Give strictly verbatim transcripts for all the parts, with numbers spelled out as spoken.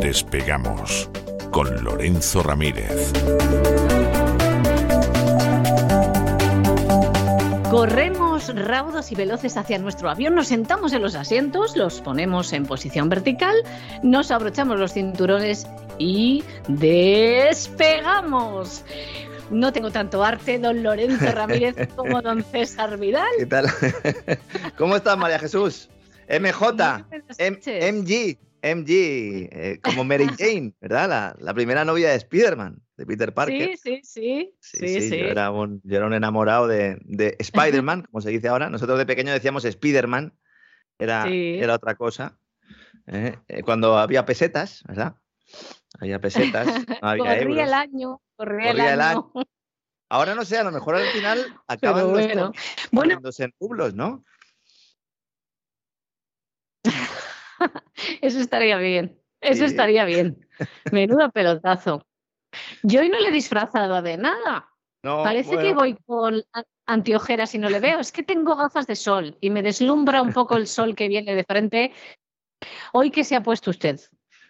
Despegamos con Lorenzo Ramírez. Corremos raudos y veloces hacia nuestro avión, nos sentamos en los asientos, los ponemos en posición vertical, nos abrochamos los cinturones y despegamos. No tengo tanto arte, don Lorenzo Ramírez, como don César Vidal. ¿Qué tal? ¿Cómo estás, María Jesús? M J, M G, M G, eh, como Mary Jane, ¿verdad? La, la primera novia de Spider-Man, de Peter Parker. Sí, sí, sí. sí, sí, sí. sí. Yo, era un, yo era un enamorado de, de Spider-Man, como se dice ahora. Nosotros de pequeño decíamos Spider-Man, era, sí. era otra cosa. Eh, eh, cuando había pesetas, ¿verdad? Había pesetas, no había corría euros. El año, corría, corría el año. El año. Ahora no sé, a lo mejor al final acaban bueno. poniéndose en rublos, ¿no? Eso estaría bien, eso sí. estaría bien. Menudo pelotazo. Yo hoy no le he disfrazado de nada. No, Parece bueno. que voy con anteojeras y no le veo. Es que tengo gafas de sol y me deslumbra un poco el sol que viene de frente. ¿Hoy qué se ha puesto usted?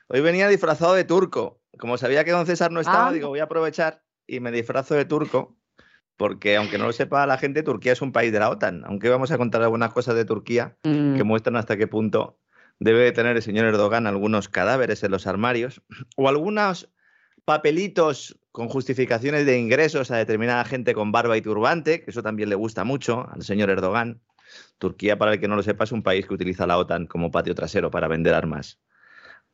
Hoy venía disfrazado de turco. Como sabía que don César no estaba, ah. digo, voy a aprovechar y me disfrazo de turco, porque aunque no lo sepa la gente, Turquía es un país de la OTAN. Aunque vamos a contar algunas cosas de Turquía mm. que muestran hasta qué punto debe de tener el señor Erdogan algunos cadáveres en los armarios o algunos papelitos con justificaciones de ingresos a determinada gente con barba y turbante, que eso también le gusta mucho al señor Erdogan. Turquía, para el que no lo sepa, es un país que utiliza la OTAN como patio trasero para vender armas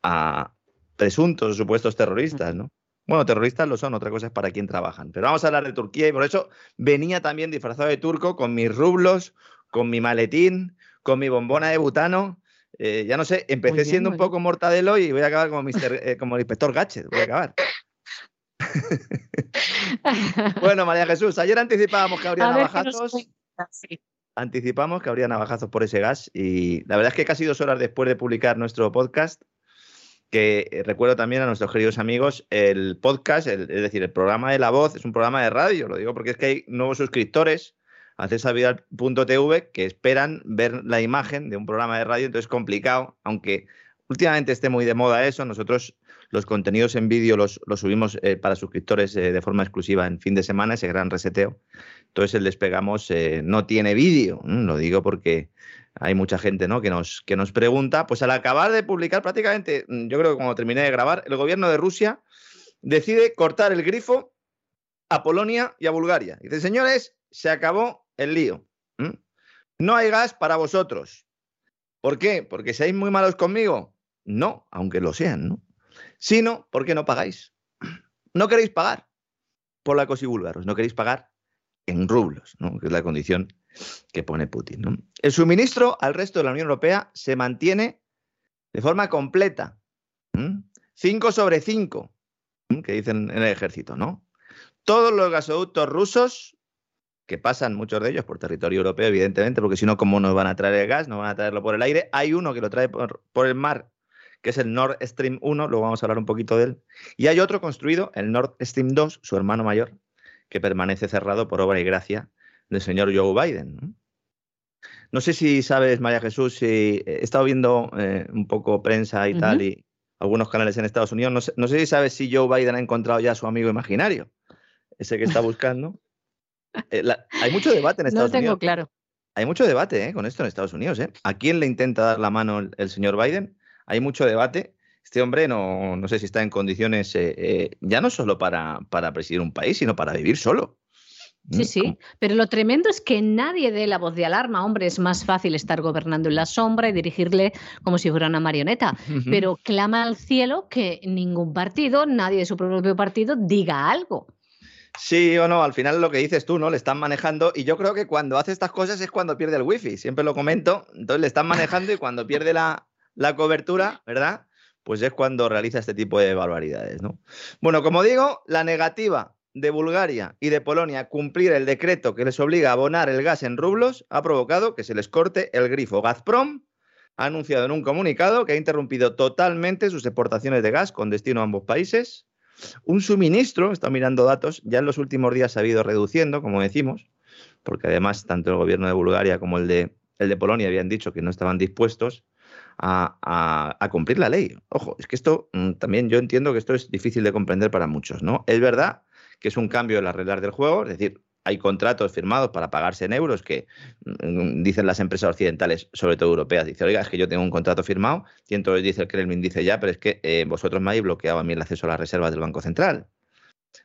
a presuntos supuestos terroristas, ¿no? Bueno, terroristas lo son, otra cosa es para quién trabajan. Pero vamos a hablar de Turquía y por eso venía también disfrazado de turco con mis rublos, con mi maletín, con mi bombona de butano. Eh, ya no sé, empecé bien, siendo un poco mortadelo y voy a acabar como, mister, eh, como el inspector Gadget. Voy a acabar. Bueno, María Jesús, ayer anticipábamos que habría a navajazos. Que nos... sí. Anticipamos que habría navajazos por ese gas y la verdad es que casi dos horas después de publicar nuestro podcast, que recuerdo también a nuestros queridos amigos, el podcast, el, es decir, el programa de La Voz, es un programa de radio, lo digo porque es que hay nuevos suscriptores a Cesar Vidal punto T V que esperan ver la imagen de un programa de radio, entonces es complicado, aunque últimamente esté muy de moda eso. Nosotros los contenidos en vídeo los, los subimos eh, para suscriptores eh, de forma exclusiva en fin de semana, ese gran reseteo. Entonces el Despegamos eh, no tiene vídeo, mm, lo digo porque hay mucha gente, ¿no?, que nos, que nos pregunta. Pues al acabar de publicar prácticamente, yo creo que cuando terminé de grabar, el gobierno de Rusia decide cortar el grifo a Polonia y a Bulgaria. Y dice, señores, se acabó el lío. ¿Mm? No hay gas para vosotros. ¿Por qué? ¿Porque seáis muy malos conmigo? No, aunque lo sean, ¿no? Sino porque no pagáis. No queréis pagar. Polacos y búlgaros, no queréis pagar en rublos, ¿no?, que es la condición que pone Putin, ¿no? El suministro al resto de la Unión Europea se mantiene de forma completa. ¿Mm? Cinco sobre cinco, ¿Mm? que dicen en el ejército, ¿no? Todos los gasoductos rusos, que pasan muchos de ellos por territorio europeo, evidentemente, porque si no, ¿cómo nos van a traer el gas? Nos van a traerlo por el aire. Hay uno que lo trae por, por el mar, que es el Nord Stream uno, luego vamos a hablar un poquito de él. Y hay otro construido, el Nord Stream dos, su hermano mayor, que permanece cerrado por obra y gracia del señor Joe Biden, ¿no? No sé si sabes, María Jesús, si he estado viendo eh, un poco prensa y uh-huh. tal, y algunos canales en Estados Unidos. No sé, no sé si sabes si Joe Biden ha encontrado ya a su amigo imaginario, ese que está buscando. Eh, la, hay mucho debate en Estados Unidos. No tengo Unidos. claro. Hay mucho debate eh, con esto en Estados Unidos. Eh. ¿A quién le intenta dar la mano el, el señor Biden? Hay mucho debate. Este hombre no, no sé si está en condiciones eh, eh, ya no solo para, para presidir un país, sino para vivir solo. Sí, sí. ¿Cómo? Pero lo tremendo es que nadie dé la voz de alarma. Hombre, es más fácil estar gobernando en la sombra y dirigirle como si fuera una marioneta. Uh-huh. Pero clama al cielo que ningún partido, nadie de su propio partido, diga algo. Sí o no, al final lo que dices tú, ¿no? Le están manejando, y yo creo que cuando hace estas cosas es cuando pierde el wifi, siempre lo comento, entonces le están manejando y cuando pierde la, la cobertura, ¿verdad? Pues es cuando realiza este tipo de barbaridades, ¿no? Bueno, como digo, la negativa de Bulgaria y de Polonia a cumplir el decreto que les obliga a abonar el gas en rublos ha provocado que se les corte el grifo. Gazprom ha anunciado en un comunicado que ha interrumpido totalmente sus exportaciones de gas con destino a ambos países. Un suministro, está mirando datos, ya en los últimos días se ha ido reduciendo, como decimos, porque además tanto el gobierno de Bulgaria como el de, el de Polonia habían dicho que no estaban dispuestos a, a, a cumplir la ley. Ojo, es que esto también yo entiendo que esto es difícil de comprender para muchos, ¿no? Es verdad que es un cambio en las reglas del juego, es decir, hay contratos firmados para pagarse en euros que dicen las empresas occidentales, sobre todo europeas, dice, oiga, es que yo tengo un contrato firmado, y entonces dice el Kremlin, dice ya, pero es que eh, vosotros me habéis bloqueado a mí el acceso a las reservas del Banco Central.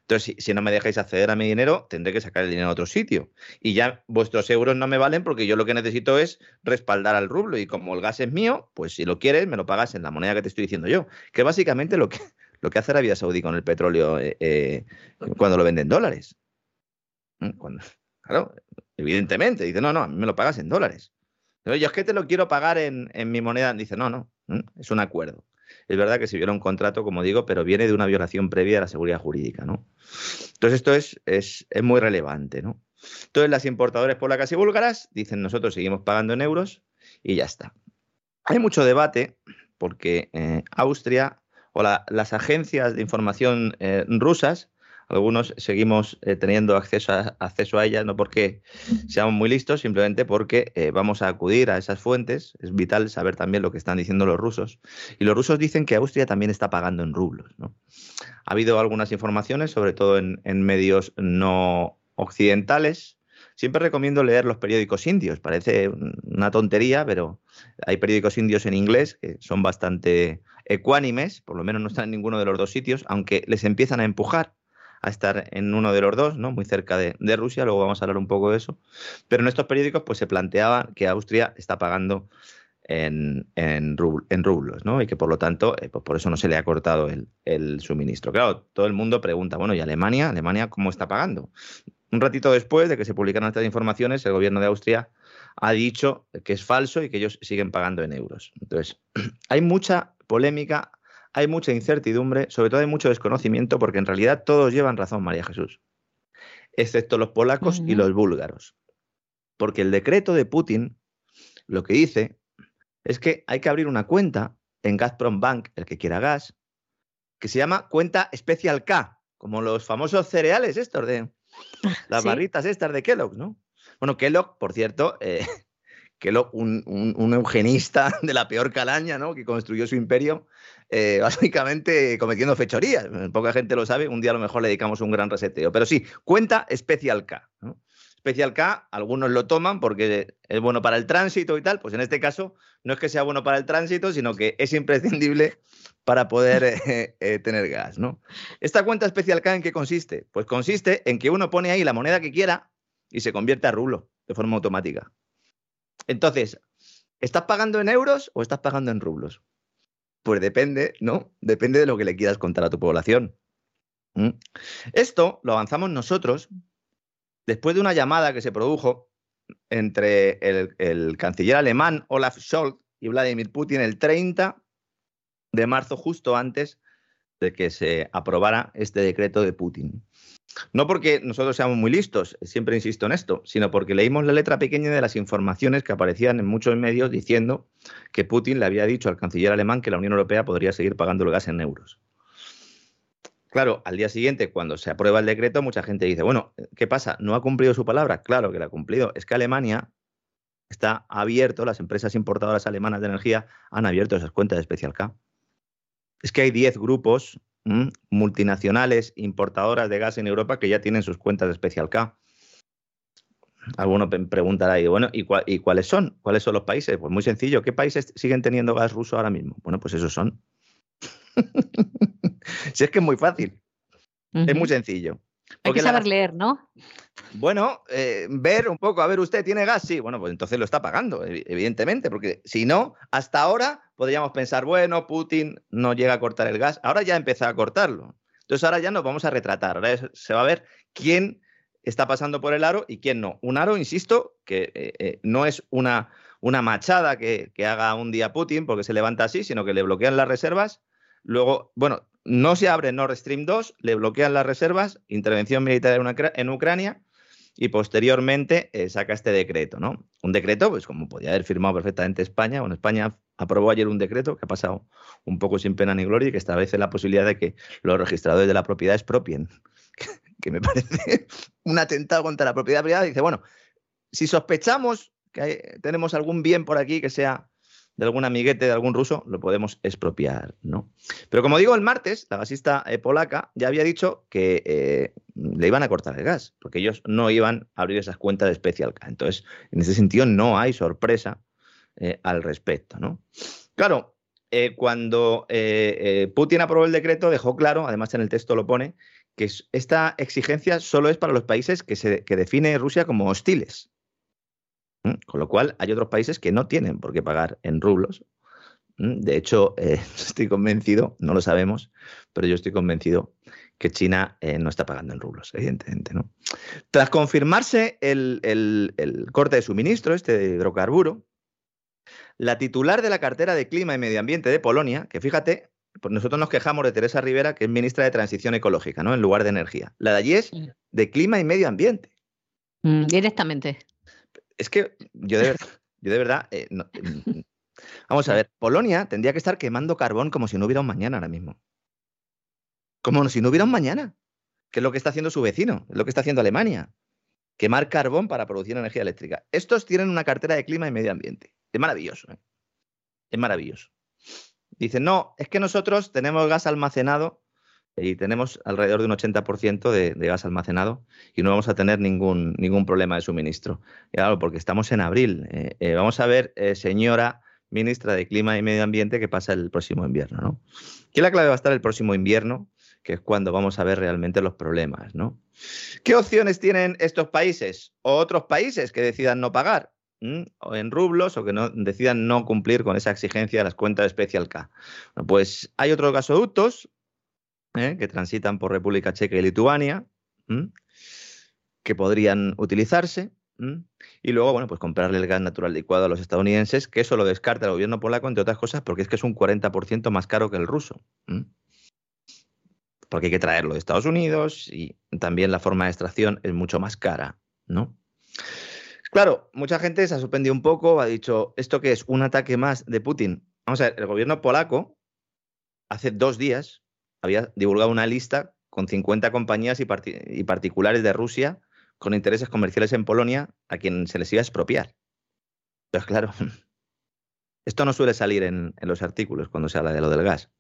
Entonces, si, si no me dejáis acceder a mi dinero, tendré que sacar el dinero a otro sitio. Y ya vuestros euros no me valen porque yo lo que necesito es respaldar al rublo. Y como el gas es mío, pues si lo quieres, me lo pagas en la moneda que te estoy diciendo yo. Que básicamente lo que, lo que hace Arabia Saudí con el petróleo eh, eh, cuando lo venden dólares. Cuando, claro, evidentemente dice, no, no, a mí me lo pagas en dólares, pero yo es que te lo quiero pagar en, en mi moneda, dice, no, no, es un acuerdo. Es verdad que se viola un contrato, como digo, pero viene de una violación previa a la seguridad jurídica, ¿no? Entonces esto es, es, es muy relevante, ¿no? Entonces las importadoras polacas y búlgaras dicen, nosotros seguimos pagando en euros y ya está. Hay mucho debate porque eh, Austria o la, las agencias de información eh, rusas, algunos seguimos eh, teniendo acceso a, acceso a ellas, no porque seamos muy listos, simplemente porque eh, vamos a acudir a esas fuentes. Es vital saber también lo que están diciendo los rusos. Y los rusos dicen que Austria también está pagando en rublos, ¿no? Ha habido algunas informaciones, sobre todo en, en medios no occidentales. Siempre recomiendo leer los periódicos indios. Parece una tontería, pero hay periódicos indios en inglés que son bastante ecuánimes, por lo menos no están en ninguno de los dos sitios, aunque les empiezan a empujar a estar en uno de los dos, ¿no? Muy cerca de, de Rusia, luego vamos a hablar un poco de eso. Pero en estos periódicos pues se planteaba que Austria está pagando en, en, rubl, en rublos, ¿no? Y que por lo tanto, eh, pues por eso no se le ha cortado el, el suministro. Claro, todo el mundo pregunta, bueno, ¿y Alemania? ¿Alemania cómo está pagando? Un ratito después de que se publicaran estas informaciones, el gobierno de Austria ha dicho que es falso y que ellos siguen pagando en euros. Entonces, hay mucha polémica. Hay mucha incertidumbre, sobre todo hay mucho desconocimiento, porque en realidad todos llevan razón, María Jesús, excepto los polacos uh-huh. y los búlgaros. Porque el decreto de Putin lo que dice es que hay que abrir una cuenta en Gazprom Bank, el que quiera gas, que se llama cuenta Special K, como los famosos cereales estos de las ¿Sí? barritas estas de Kellogg, ¿no? Bueno, Kellogg, por cierto... Eh, que lo, un, un, un eugenista de la peor calaña, ¿no? Que construyó su imperio eh, básicamente cometiendo fechorías. Poca gente lo sabe, un día a lo mejor le dedicamos un gran reseteo. Pero sí, cuenta Special K, ¿no? Special K, algunos lo toman porque es bueno para el tránsito y tal. Pues en este caso no es que sea bueno para el tránsito, sino que es imprescindible para poder eh, eh, tener gas, ¿no? ¿Esta cuenta Special K en qué consiste? Pues consiste en que uno pone ahí la moneda que quiera y se convierte a rublo de forma automática. Entonces, ¿estás pagando en euros o estás pagando en rublos? Pues depende, ¿no? Depende de lo que le quieras contar a tu población. ¿Mm? Esto lo avanzamos nosotros después de una llamada que se produjo entre el, el canciller alemán Olaf Scholz y Vladimir Putin el treinta de marzo, justo antes de que se aprobara este decreto de Putin. No porque nosotros seamos muy listos, siempre insisto en esto, sino porque leímos la letra pequeña de las informaciones que aparecían en muchos medios diciendo que Putin le había dicho al canciller alemán que la Unión Europea podría seguir pagando el gas en euros. Claro, al día siguiente, cuando se aprueba el decreto, mucha gente dice, bueno, ¿qué pasa? ¿No ha cumplido su palabra? Claro que la ha cumplido. Es que Alemania está abierto, las empresas importadoras alemanas de energía han abierto esas cuentas de Special K. Es que hay diez grupos multinacionales importadoras de gas en Europa que ya tienen sus cuentas de Special K. Alguno preguntará, y bueno, ¿y, cuál, ¿y cuáles son? ¿Cuáles son los países? Pues muy sencillo, ¿qué países siguen teniendo gas ruso ahora mismo? Bueno, pues esos son. Si es que es muy fácil, uh-huh. es muy sencillo. Hay que saber gas... leer, ¿no? Bueno, eh, ver un poco, a ver, ¿usted tiene gas? Sí, bueno, pues entonces lo está pagando, evidentemente, porque si no, hasta ahora podríamos pensar, bueno, Putin no llega a cortar el gas, ahora ya empieza a cortarlo. Entonces ahora ya nos vamos a retratar, ahora se va a ver quién está pasando por el aro y quién no. Un aro, insisto, que eh, eh, no es una, una machada que, que haga un día Putin porque se levanta así, sino que le bloquean las reservas. Luego, bueno, no se abre Nord Stream dos, le bloquean las reservas, intervención militar en, una, en Ucrania y posteriormente eh, saca este decreto, ¿no? Un decreto, pues como podía haber firmado perfectamente España. Bueno, España aprobó ayer un decreto que ha pasado un poco sin pena ni gloria y que establece la posibilidad de que los registradores de la propiedad expropien, que me parece un atentado contra la propiedad privada. Dice, bueno, si sospechamos que hay, tenemos algún bien por aquí que sea de algún amiguete, de algún ruso, lo podemos expropiar, ¿no? Pero como digo, el martes, la gasista eh, polaca ya había dicho que eh, le iban a cortar el gas, porque ellos no iban a abrir esas cuentas de Special K. Entonces, en ese sentido, no hay sorpresa eh, al respecto, ¿no? Claro, eh, cuando eh, eh, Putin aprobó el decreto, dejó claro, además en el texto lo pone, que esta exigencia solo es para los países que, se, que define Rusia como hostiles. Con lo cual, hay otros países que no tienen por qué pagar en rublos. De hecho, eh, estoy convencido, no lo sabemos, pero yo estoy convencido que China eh, no está pagando en rublos, evidentemente, ¿no? Tras confirmarse el, el, el corte de suministro, este de hidrocarburo, la titular de la cartera de Clima y Medio Ambiente de Polonia, que fíjate, pues nosotros nos quejamos de Teresa Rivera, que es ministra de Transición Ecológica, ¿no? En lugar de Energía. La de allí es de Clima y Medio Ambiente. Mm, directamente. Es que yo de verdad, yo de verdad eh, no, eh, vamos a ver, Polonia tendría que estar quemando carbón como si no hubiera un mañana ahora mismo. Como si no hubiera un mañana, que es lo que está haciendo su vecino, es lo que está haciendo Alemania. Quemar carbón para producir energía eléctrica. Estos tienen una cartera de clima y medio ambiente. Es maravilloso, ¿eh? Es maravilloso. Dicen, no, es que nosotros tenemos gas almacenado y tenemos alrededor de un ochenta por ciento de, de gas almacenado y no vamos a tener ningún, ningún problema de suministro. Claro, porque estamos en abril. Eh, eh, vamos a ver, eh, señora ministra de Clima y Medio Ambiente, qué pasa el próximo invierno, ¿no? Que la clave va a estar el próximo invierno, que es cuando vamos a ver realmente los problemas, ¿no? ¿Qué opciones tienen estos países o otros países que decidan no pagar? O en rublos, o que no, decidan no cumplir con esa exigencia de las cuentas de Special K. Bueno, pues hay otros gasoductos ¿eh? que transitan por República Checa y Lituania, ¿m? que podrían utilizarse, ¿m? y luego, bueno, pues comprarle el gas natural licuado a los estadounidenses, que eso lo descarta el gobierno polaco, entre otras cosas, porque es que es un cuarenta por ciento más caro que el ruso. ¿M? Porque hay que traerlo de Estados Unidos y también la forma de extracción es mucho más cara, ¿no? Claro, mucha gente se ha sorprendido un poco, ha dicho, ¿esto qué es? ¿Un ataque más de Putin? Vamos a ver, el gobierno polaco hace dos días había divulgado una lista con cincuenta compañías y, parti- y particulares de Rusia con intereses comerciales en Polonia a quien se les iba a expropiar. Pero claro, esto no suele salir en, en los artículos cuando se habla de lo del gas.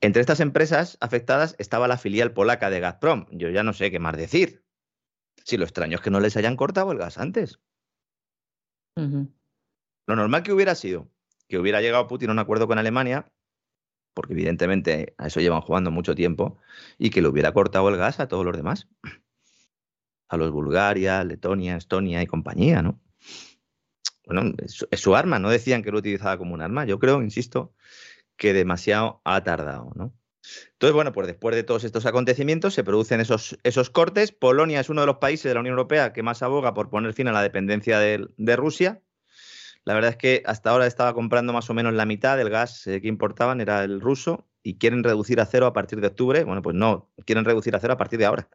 Entre estas empresas afectadas estaba la filial polaca de Gazprom. Yo ya no sé qué más decir. Si lo extraño es que no les hayan cortado el gas antes. Uh-huh. Lo normal que hubiera sido que hubiera llegado Putin a un acuerdo con Alemania, porque evidentemente a eso llevan jugando mucho tiempo, y que le hubiera cortado el gas a todos los demás. A los Bulgaria, Letonia, Estonia y compañía, ¿no? Bueno, es, es su arma. No decían que lo utilizaba como un arma. Yo creo, insisto, que demasiado ha tardado, ¿no? Entonces, bueno, pues después de todos estos acontecimientos se producen esos, esos cortes. Polonia es uno de los países de la Unión Europea que más aboga por poner fin a la dependencia de, de Rusia. La verdad es que hasta ahora estaba comprando más o menos la mitad del gas eh, que importaban, era el ruso, y quieren reducir a cero a partir de octubre. Bueno, pues no, quieren reducir a cero a partir de ahora.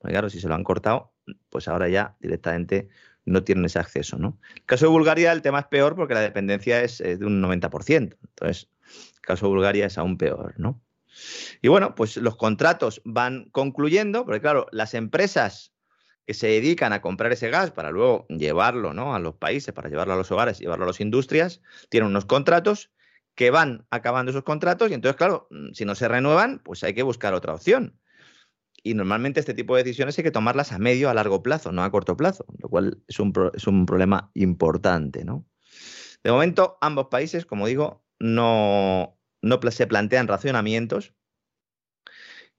Porque claro, si se lo han cortado, pues ahora ya directamente no tienen ese acceso, ¿no? En el caso de Bulgaria el tema es peor porque la dependencia es, es de un noventa por ciento. Entonces, el caso de Bulgaria es aún peor, ¿no? Y bueno, pues los contratos van concluyendo, porque claro, las empresas que se dedican a comprar ese gas para luego llevarlo, ¿no?, a los países, para llevarlo a los hogares, llevarlo a las industrias, tienen unos contratos que van acabando esos contratos y entonces, claro, si no se renuevan, pues hay que buscar otra opción. Y normalmente este tipo de decisiones hay que tomarlas a medio, a largo plazo, no a corto plazo, lo cual es un, pro- es un problema importante, ¿no? De momento, ambos países, como digo, no... no se plantean racionamientos.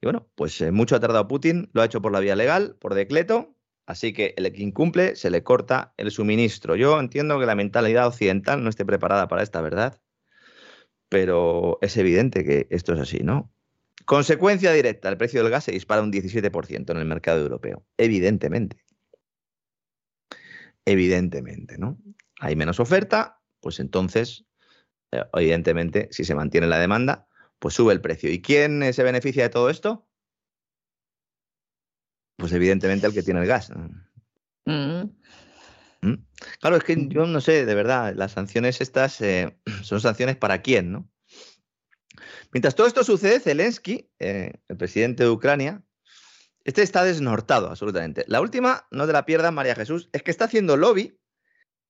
Y bueno, pues eh, mucho ha tardado Putin, lo ha hecho por la vía legal, por decreto, así que el que incumple se le corta el suministro. Yo entiendo que la mentalidad occidental no esté preparada para esta verdad, pero es evidente que esto es así, ¿no? Consecuencia directa, el precio del gas se dispara un diecisiete por ciento en el mercado europeo. Evidentemente. Evidentemente, ¿no? Hay menos oferta, pues entonces, evidentemente, si se mantiene la demanda, pues sube el precio. ¿Y quién se beneficia de todo esto? Pues evidentemente el que tiene el gas. Mm. Claro, es que yo no sé, de verdad, las sanciones estas eh, son sanciones para quién, ¿no? Mientras todo esto sucede, Zelensky, eh, el presidente de Ucrania, este está desnortado absolutamente. La última, no te la pierdas, María Jesús, es que está haciendo lobby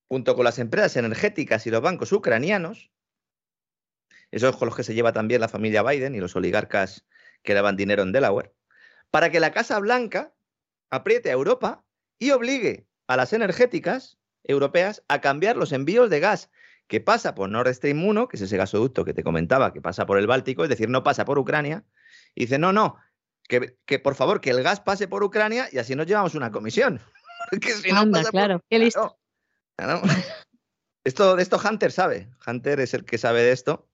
junto con las empresas energéticas y los bancos ucranianos, esos con los que se lleva también la familia Biden y los oligarcas que daban dinero en Delaware, para que la Casa Blanca apriete a Europa y obligue a las energéticas europeas a cambiar los envíos de gas que pasa por Nord Stream uno, que es ese gasoducto que te comentaba, que pasa por el Báltico, es decir, no pasa por Ucrania, y dice, no, no, que, que por favor, que el gas pase por Ucrania y así nos llevamos una comisión. Porque si no Anda, pasa claro, por... qué listo. Claro. Esto, esto Hunter sabe, Hunter es el que sabe de esto.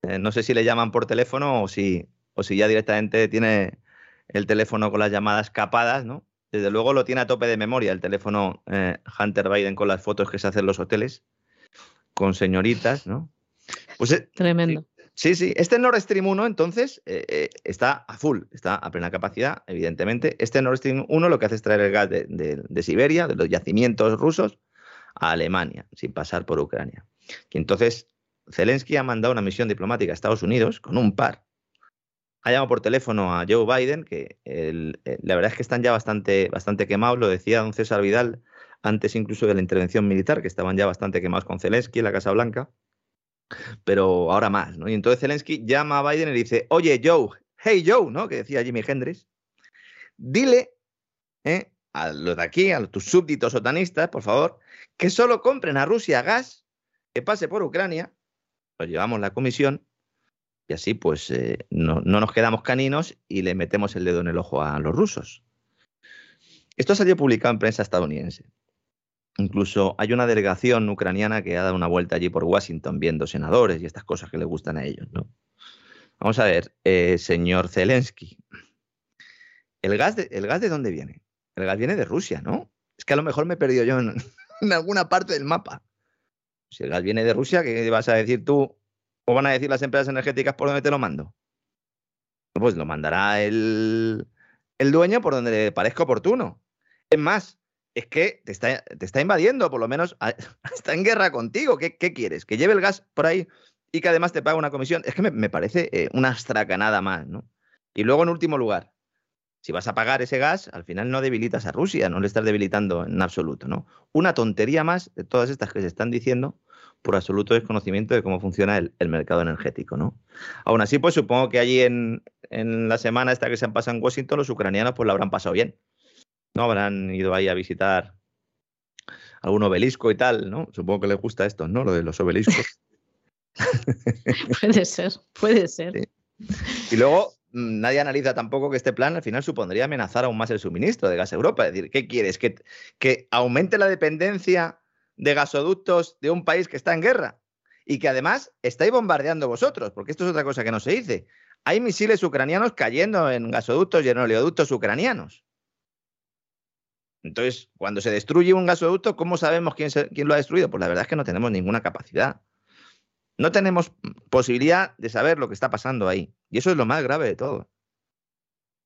Eh, no sé si le llaman por teléfono o si, o si ya directamente tiene el teléfono con las llamadas capadas, ¿no? Desde luego lo tiene a tope de memoria el teléfono eh, Hunter Biden con las fotos que se hacen en los hoteles, con señoritas, ¿no? Pues, tremendo. Sí, sí. Este Nord Stream uno, entonces, eh, eh, está a full, está a plena capacidad, evidentemente. Este Nord Stream uno lo que hace es traer el gas de, de, de Siberia, de los yacimientos rusos, a Alemania, sin pasar por Ucrania. Y entonces Zelensky ha mandado una misión diplomática a Estados Unidos con un par. Ha llamado por teléfono a Joe Biden, que el, el, la verdad es que están ya bastante, bastante quemados, lo decía don César Vidal antes incluso de la intervención militar, que estaban ya bastante quemados con Zelensky en la Casa Blanca, pero ahora más, ¿no? Y entonces Zelensky llama a Biden y le dice, oye Joe, hey Joe, ¿no? Que decía Jimmy Hendrix, dile eh, a los de aquí, a tus súbditos otanistas, por favor, que solo compren a Rusia gas, que pase por Ucrania, nos llevamos la comisión, y así, pues, eh, no, no nos quedamos caninos y le metemos el dedo en el ojo a los rusos. Esto salió publicado en prensa estadounidense. Incluso hay una delegación ucraniana que ha dado una vuelta allí por Washington viendo senadores y estas cosas que les gustan a ellos, ¿no? Vamos a ver, eh, señor Zelensky, ¿el gas, de, ¿el gas de dónde viene? El gas viene de Rusia, ¿no? Es que a lo mejor me he perdido yo en, en alguna parte del mapa. Si el gas viene de Rusia, ¿qué vas a decir tú? ¿O van a decir las empresas energéticas por dónde te lo mando? Pues lo mandará el, el dueño por donde le parezca oportuno. Es más, es que te está, te está invadiendo, por lo menos a, está en guerra contigo. ¿Qué, qué quieres? ¿Que lleve el gas por ahí y que además te pague una comisión? Es que me, me parece eh, una astracanada más, ¿no? Y luego, en último lugar, si vas a pagar ese gas, al final no debilitas a Rusia, no le estás debilitando en absoluto, ¿no? Una tontería más de todas estas que se están diciendo por absoluto desconocimiento de cómo funciona el, el mercado energético, ¿no? Aún así, pues supongo que allí en, en la semana esta que se han pasado en Washington, los ucranianos pues lo habrán pasado bien, ¿no? Habrán ido ahí a visitar algún obelisco y tal, ¿no? Supongo que les gusta esto, ¿no? Lo de los obeliscos. Puede ser, puede ser. Sí. Y luego nadie analiza tampoco que este plan al final supondría amenazar aún más el suministro de gas a Europa. Es decir, ¿qué quieres? ¿Que, que aumente la dependencia de gasoductos de un país que está en guerra y que además estáis bombardeando vosotros? Porque esto es otra cosa que no se dice. Hay misiles ucranianos cayendo en gasoductos y en oleoductos ucranianos. Entonces, cuando se destruye un gasoducto, ¿cómo sabemos quién, se, quién lo ha destruido? Pues la verdad es que no tenemos ninguna capacidad. No tenemos posibilidad de saber lo que está pasando ahí. Y eso es lo más grave de todo.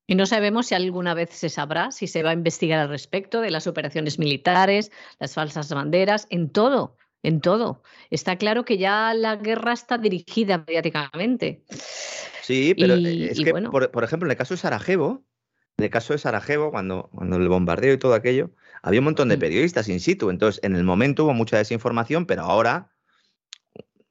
Y no sabemos si alguna vez se sabrá, si se va a investigar al respecto de las operaciones militares, las falsas banderas, en todo, en todo. Está claro que ya la guerra está dirigida mediáticamente. Sí, pero y, es y que, bueno. por, por ejemplo, en el caso de Sarajevo, en el caso de Sarajevo, cuando, cuando el bombardeo y todo aquello, había un montón de periodistas in situ. Entonces, en el momento hubo mucha desinformación, pero ahora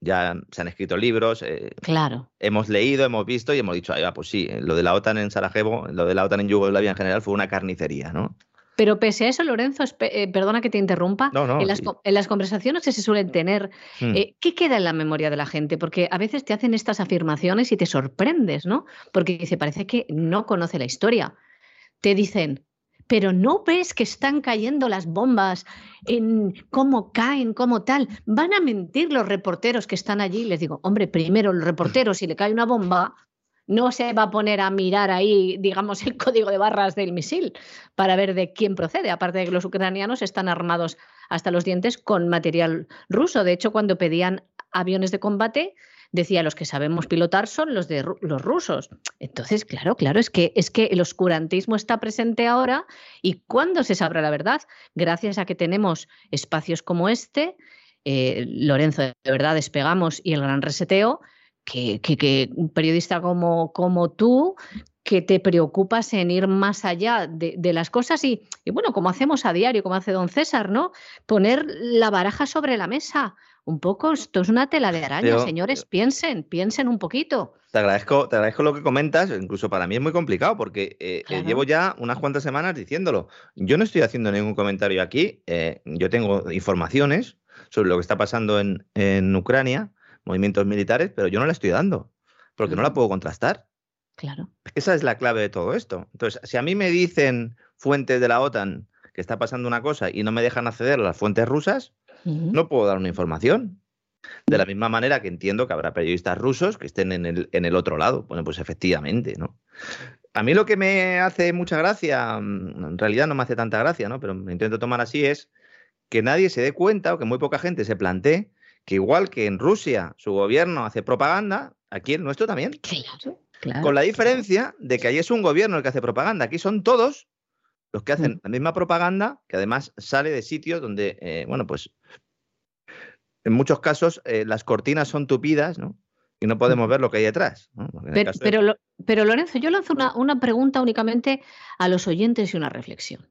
ya se han escrito libros, eh, claro. Hemos leído, hemos visto y hemos dicho, ah, pues sí, lo de la OTAN en Sarajevo, lo de la OTAN en Yugoslavia en general fue una carnicería, ¿no? Pero pese a eso, Lorenzo, eh, perdona que te interrumpa, no, no, en, las, sí. en las conversaciones que se suelen tener, hmm. eh, ¿qué queda en la memoria de la gente? Porque a veces te hacen estas afirmaciones y te sorprendes, ¿no? Porque se parece que no conoce la historia. Te dicen, pero ¿no ves que están cayendo las bombas en cómo caen, cómo tal? ¿Van a mentir los reporteros que están allí? Les digo, hombre, primero los reporteros, si le cae una bomba, no se va a poner a mirar ahí, digamos, el código de barras del misil para ver de quién procede, aparte de que los ucranianos están armados hasta los dientes con material ruso. De hecho, cuando pedían aviones de combate, decía, los que sabemos pilotar son los de ru- los rusos. Entonces, claro, claro, es que, es que el oscurantismo está presente ahora. ¿Y cuándo se sabrá la verdad? Gracias a que tenemos espacios como este, eh, Lorenzo, de verdad, Despegamos y El Gran Reseteo, que, que, que un periodista como, como tú, que te preocupas en ir más allá de, de las cosas y, y, bueno, como hacemos a diario, como hace don César, ¿no? Poner la baraja sobre la mesa. Un poco, esto es una tela de araña, pero, señores, piensen, piensen un poquito. Te agradezco, te agradezco lo que comentas, incluso para mí es muy complicado, porque eh, claro. eh, llevo ya unas cuantas semanas diciéndolo. Yo no estoy haciendo ningún comentario aquí, eh, yo tengo informaciones sobre lo que está pasando en, en Ucrania, movimientos militares, pero yo no la estoy dando, porque no la puedo contrastar. Claro. Esa es la clave de todo esto. Entonces, si a mí me dicen fuentes de la OTAN que está pasando una cosa y no me dejan acceder a las fuentes rusas, no puedo dar una información. De la misma manera que entiendo que habrá periodistas rusos que estén en el, en el otro lado. Bueno, pues efectivamente, ¿no? A mí lo que me hace mucha gracia, en realidad no me hace tanta gracia, ¿no? Pero me intento tomar así, es que nadie se dé cuenta o que muy poca gente se plantee que igual que en Rusia su gobierno hace propaganda, aquí el nuestro también. Claro, claro. Con la diferencia de que allí es un gobierno el que hace propaganda, aquí son todos los que hacen la misma propaganda, que además sale de sitios donde, eh, bueno, pues en muchos casos eh, las cortinas son tupidas, ¿no? Y no podemos ver lo que hay detrás, ¿no? Pero, pero, de... lo, pero, Lorenzo, yo lanzo una, una pregunta únicamente a los oyentes y una reflexión.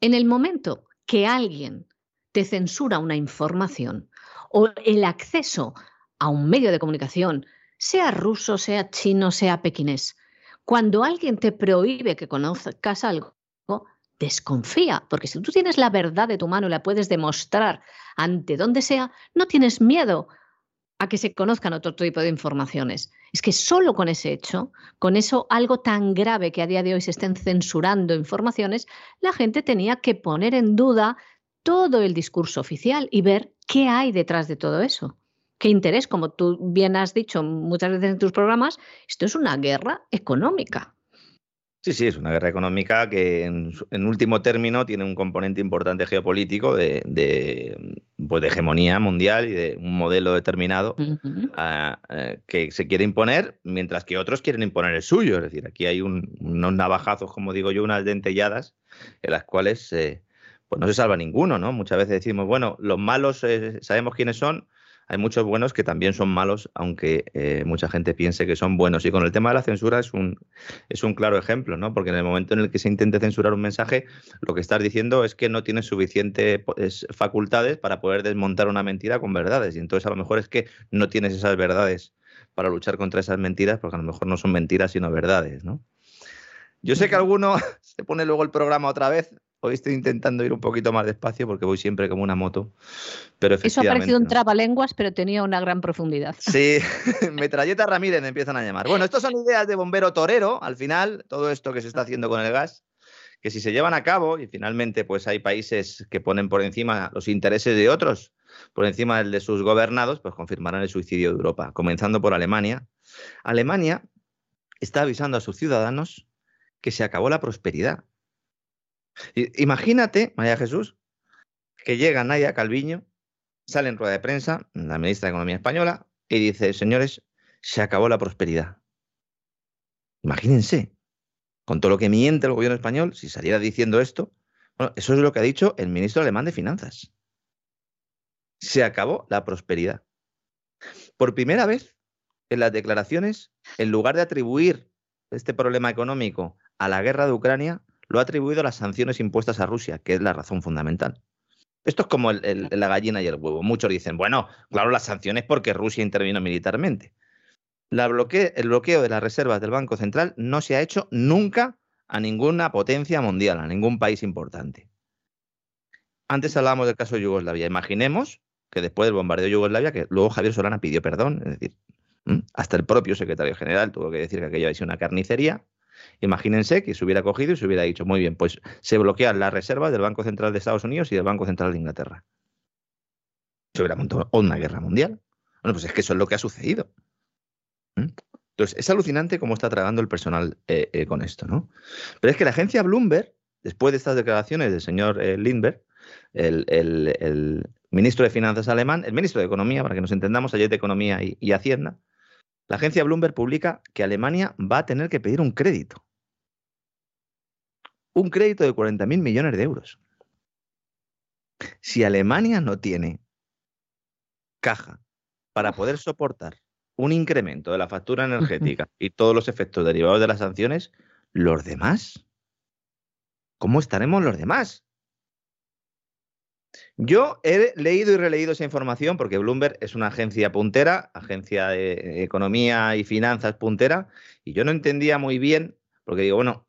En el momento que alguien te censura una información o el acceso a un medio de comunicación, sea ruso, sea chino, sea pekinés, cuando alguien te prohíbe que conozcas algo, desconfía, porque si tú tienes la verdad de tu mano y la puedes demostrar ante donde sea, no tienes miedo a que se conozcan otro tipo de informaciones. Es que solo con ese hecho, con eso algo tan grave que a día de hoy se estén censurando informaciones, la gente tenía que poner en duda todo el discurso oficial y ver qué hay detrás de todo eso. ¿Qué interés? Como tú bien has dicho muchas veces en tus programas, esto es una guerra económica. Sí, sí, es una guerra económica que en, en último término tiene un componente importante geopolítico de, de, pues de hegemonía mundial y de un modelo determinado uh-huh. a, a, que se quiere imponer, mientras que otros quieren imponer el suyo. Es decir, aquí hay un, unos navajazos, como digo yo, unas dentelladas en las cuales eh, pues no se salva ninguno, ¿no? Muchas veces decimos, bueno, los malos eh, sabemos quiénes son. Hay muchos buenos que también son malos, aunque eh, mucha gente piense que son buenos. Y con el tema de la censura es un, es un claro ejemplo, ¿no? Porque en el momento en el que se intente censurar un mensaje, lo que estás diciendo es que no tienes suficientes facultades para poder desmontar una mentira con verdades. Y entonces a lo mejor es que no tienes esas verdades para luchar contra esas mentiras, porque a lo mejor no son mentiras sino verdades, ¿no? Yo sé que alguno se pone luego el programa otra vez. Hoy estoy intentando ir un poquito más despacio porque voy siempre como una moto, pero efectivamente... Eso ha parecido un trabalenguas, pero tenía una gran profundidad. Sí, Metralleta Ramírez me empiezan a llamar. Bueno, estas son ideas de bombero torero, al final, todo esto que se está haciendo con el gas, que si se llevan a cabo, y finalmente pues hay países que ponen por encima los intereses de otros, por encima del de sus gobernados, pues confirmarán el suicidio de Europa, comenzando por Alemania. Alemania está avisando a sus ciudadanos que se acabó la prosperidad. Imagínate, María Jesús, que llega Nadia Calviño, sale en rueda de prensa, la ministra de Economía española, y dice, señores, se acabó la prosperidad. Imagínense, con todo lo que miente el gobierno español, si saliera diciendo esto, bueno, eso es lo que ha dicho el ministro alemán de Finanzas. Se acabó la prosperidad. Por primera vez en las declaraciones, en lugar de atribuir este problema económico a la guerra de Ucrania, lo ha atribuido a las sanciones impuestas a Rusia, que es la razón fundamental. Esto es como el, el, la gallina y el huevo. Muchos dicen, bueno, claro, las sanciones porque Rusia intervino militarmente. La bloque, el bloqueo de las reservas del Banco Central no se ha hecho nunca a ninguna potencia mundial, a ningún país importante. Antes hablábamos del caso de Yugoslavia. Imaginemos que después del bombardeo de Yugoslavia, que luego Javier Solana pidió perdón, es decir, hasta el propio secretario general tuvo que decir que aquello había sido una carnicería. Imagínense que se hubiera cogido y se hubiera dicho, muy bien, pues se bloquean las reservas del Banco Central de Estados Unidos y del Banco Central de Inglaterra. Se hubiera montado una guerra mundial. Bueno, pues es que eso es lo que ha sucedido. ¿Mm? Entonces, es alucinante cómo está tragando el personal eh, eh, con esto, ¿no? Pero es que la agencia Bloomberg, después de estas declaraciones del señor eh, Lindbergh, el, el, el ministro de Finanzas alemán, el ministro de Economía, para que nos entendamos, ayer de Economía y, y Hacienda, la agencia Bloomberg publica que Alemania va a tener que pedir un crédito. Un crédito de cuarenta mil millones de euros. Si Alemania no tiene caja para poder soportar un incremento de la factura energética y todos los efectos derivados de las sanciones, ¿los demás? ¿Cómo estaremos los demás? Yo he leído y releído esa información porque Bloomberg es una agencia puntera, agencia de economía y finanzas puntera, y yo no entendía muy bien, porque digo, bueno,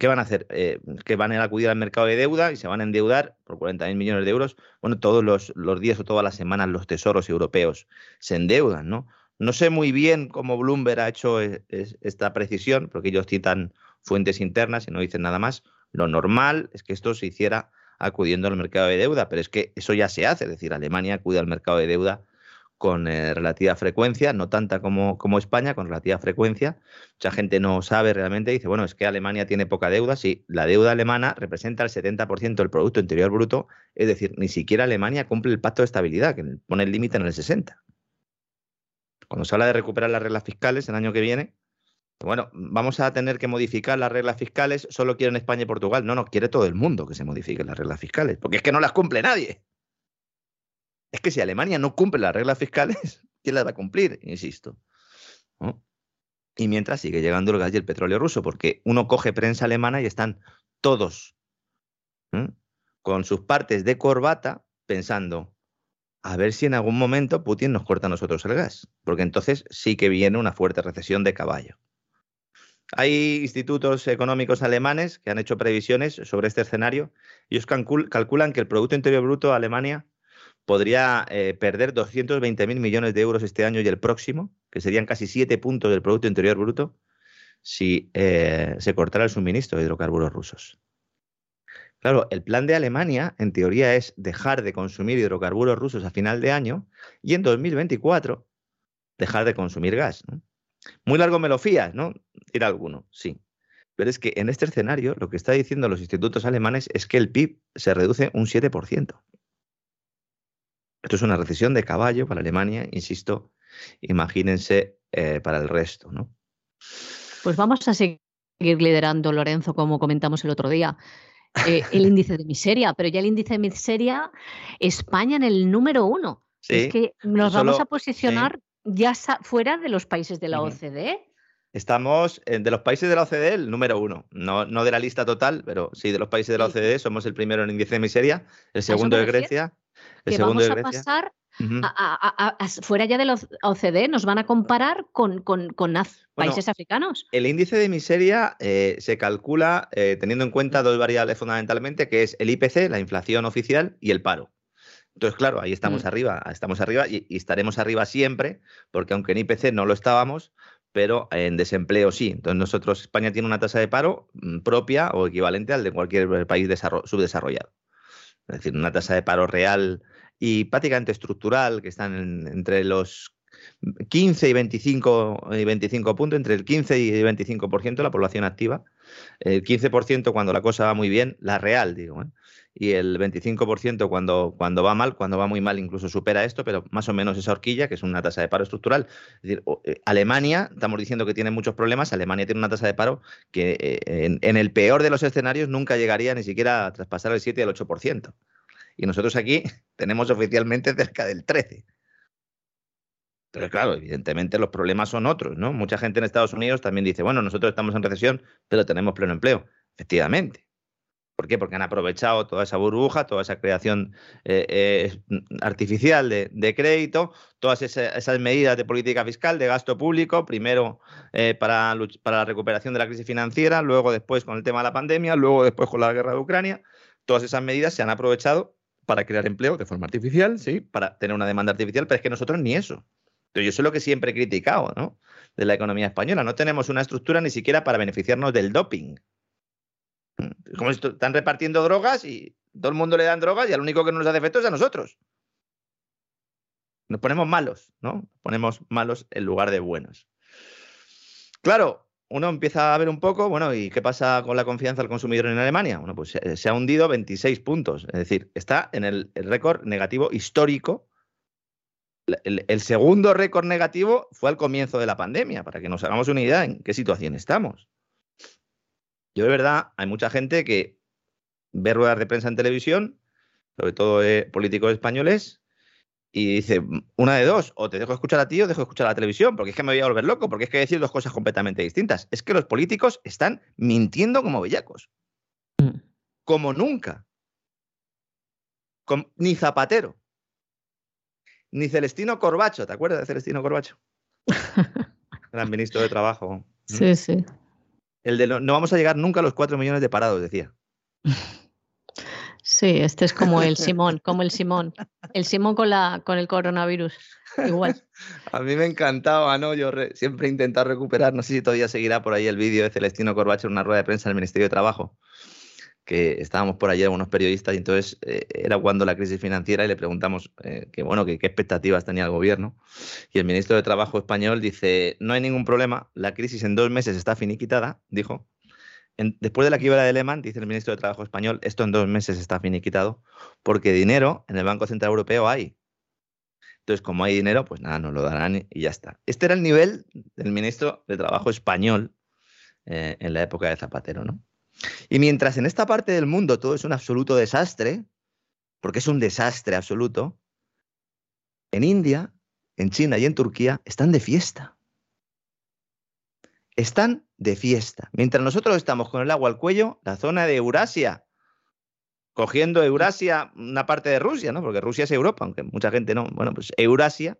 ¿qué van a hacer? Eh, que van a acudir al mercado de deuda y se van a endeudar por cuarenta mil millones de euros. Bueno, todos los, los días o todas las semanas los tesoros europeos se endeudan, ¿no? No sé muy bien cómo Bloomberg ha hecho es, es, esta precisión, porque ellos citan fuentes internas y no dicen nada más. Lo normal es que esto se hiciera acudiendo al mercado de deuda, pero es que eso ya se hace. Es decir, Alemania acude al mercado de deuda con eh, relativa frecuencia, no tanta como, como España, con relativa frecuencia. Mucha gente no sabe realmente, dice, bueno, es que Alemania tiene poca deuda. Sí, la deuda alemana representa el setenta por ciento del Producto Interior Bruto, es decir, ni siquiera Alemania cumple el Pacto de Estabilidad, que pone el límite en el sesenta por ciento. Cuando se habla de recuperar las reglas fiscales el año que viene, bueno, vamos a tener que modificar las reglas fiscales, solo quieren España y Portugal. No, no, quiere todo el mundo que se modifiquen las reglas fiscales, porque es que no las cumple nadie. Es que si Alemania no cumple las reglas fiscales, ¿quién las va a cumplir? Insisto, ¿no? Y mientras sigue llegando el gas y el petróleo ruso, porque uno coge prensa alemana y están todos, ¿eh?, con sus partes de corbata pensando, a ver si en algún momento Putin nos corta a nosotros el gas, porque entonces sí que viene una fuerte recesión de caballo. Hay institutos económicos alemanes que han hecho previsiones sobre este escenario. Ellos calcul- calculan que el Producto Interior Bruto de Alemania podría eh, perder doscientos veinte mil millones de euros este año y el próximo, que serían casi siete puntos del Producto Interior Bruto, si eh, se cortara el suministro de hidrocarburos rusos. Claro, el plan de Alemania, en teoría, es dejar de consumir hidrocarburos rusos a final de año y en dos mil veinticuatro dejar de consumir gas, ¿no? Muy largo me lo fías, ¿no? Ir alguno, sí. Pero es que en este escenario lo que están diciendo los institutos alemanes es que el P I B se reduce un siete por ciento. Esto es una recesión de caballo para Alemania, insisto, imagínense eh, para el resto, ¿no? Pues vamos a seguir liderando, Lorenzo, como comentamos el otro día. Eh, el índice de miseria, pero ya el índice de miseria, España en el número uno. Sí, es que nos solo, vamos a posicionar sí. ya fuera de los países de la O C D E. Estamos eh, de los países de la O C D E el número uno, no, no de la lista total, pero sí de los países de la O C D E somos el primero en el índice de miseria, el segundo de Grecia. El que segundo vamos de Grecia. a pasar uh-huh. a, a, a, a, fuera ya de la O C D E, nos van a comparar con, con, con az, bueno, países africanos. El índice de miseria eh, se calcula eh, teniendo en cuenta dos variables fundamentalmente, que es el I P C, la inflación oficial, y el paro. Entonces, claro, ahí estamos uh-huh. arriba, estamos arriba y, y estaremos arriba siempre, porque aunque en I P C no lo estábamos, pero en desempleo sí. Entonces, nosotros, España tiene una tasa de paro propia o equivalente al de cualquier país subdesarrollado. Es decir, una tasa de paro real y prácticamente estructural, que están en, entre los quince y veinticinco, y veinticinco puntos, entre el quince y veinticinco por ciento de la población activa, el quince por ciento cuando la cosa va muy bien, la real, digo, ¿eh? Y el veinticinco por ciento cuando, cuando va mal, cuando va muy mal incluso supera esto, pero más o menos esa horquilla, que es una tasa de paro estructural. Es decir, Alemania, estamos diciendo que tiene muchos problemas, Alemania tiene una tasa de paro que eh, en, en el peor de los escenarios nunca llegaría ni siquiera a traspasar el siete y el ocho por ciento. Y nosotros aquí tenemos oficialmente cerca del trece por ciento. Pero claro, evidentemente los problemas son otros, ¿no? Mucha gente en Estados Unidos también dice, bueno, nosotros estamos en recesión, pero tenemos pleno empleo. Efectivamente. ¿Por qué? Porque han aprovechado toda esa burbuja, toda esa creación eh, eh, artificial de, de crédito, todas esas, esas medidas de política fiscal, de gasto público, primero eh, para, para la recuperación de la crisis financiera, luego después con el tema de la pandemia, luego después con la guerra de Ucrania. Todas esas medidas se han aprovechado para crear empleo de forma artificial, sí, para tener una demanda artificial, pero es que nosotros ni eso. Entonces, yo sé lo que siempre he criticado, ¿no?, de la economía española. No tenemos una estructura ni siquiera para beneficiarnos del doping. Como están repartiendo drogas y todo el mundo le dan drogas y al único que no nos hace efecto es a nosotros. Nos ponemos malos, ¿no? Nos ponemos malos en lugar de buenos. Claro, uno empieza a ver un poco, bueno, ¿y qué pasa con la confianza del consumidor en Alemania? Bueno, pues se, se ha hundido veintiséis puntos, es decir, está en el, el récord negativo histórico. El, el segundo récord negativo fue al comienzo de la pandemia, para que nos hagamos una idea en qué situación estamos. Yo de verdad, hay mucha gente que ve ruedas de prensa en televisión, sobre todo eh, políticos españoles, y dice, una de dos, o te dejo escuchar a ti o dejo escuchar a la televisión, porque es que me voy a volver loco, porque es que hay que decir dos cosas completamente distintas. Es que los políticos están mintiendo como bellacos. Mm. Como nunca. Como, ni Zapatero. Ni Celestino Corbacho, ¿te acuerdas de Celestino Corbacho? Gran ministro de Trabajo. Sí, sí. El de lo, no vamos a llegar nunca a los cuatro millones de parados, decía. Sí, este es como el Simón, como el Simón. El Simón con, la, con el coronavirus, igual. A mí me encantaba, ¿no? Yo re, siempre he intentado recuperar, no sé si todavía seguirá por ahí el vídeo de Celestino Corbacho en una rueda de prensa del Ministerio de Trabajo, que estábamos por allí algunos periodistas y entonces eh, era cuando la crisis financiera y le preguntamos eh, que, bueno, que, qué expectativas tenía el gobierno. Y el ministro de Trabajo español dice, no hay ningún problema, la crisis en dos meses está finiquitada, dijo. En, después de la quiebra de Lehman, dice el ministro de Trabajo español, esto en dos meses está finiquitado porque dinero en el Banco Central Europeo hay. Entonces, como hay dinero, pues nada, nos lo darán y ya está. Este era el nivel del ministro de Trabajo español eh, en la época de Zapatero, ¿no? Y mientras en esta parte del mundo todo es un absoluto desastre, porque es un desastre absoluto, en India, en China y en Turquía están de fiesta. Están de fiesta. Mientras nosotros estamos con el agua al cuello, la zona de Eurasia, cogiendo Eurasia, una parte de Rusia, ¿no? Porque Rusia es Europa, aunque mucha gente no. Bueno, pues Eurasia,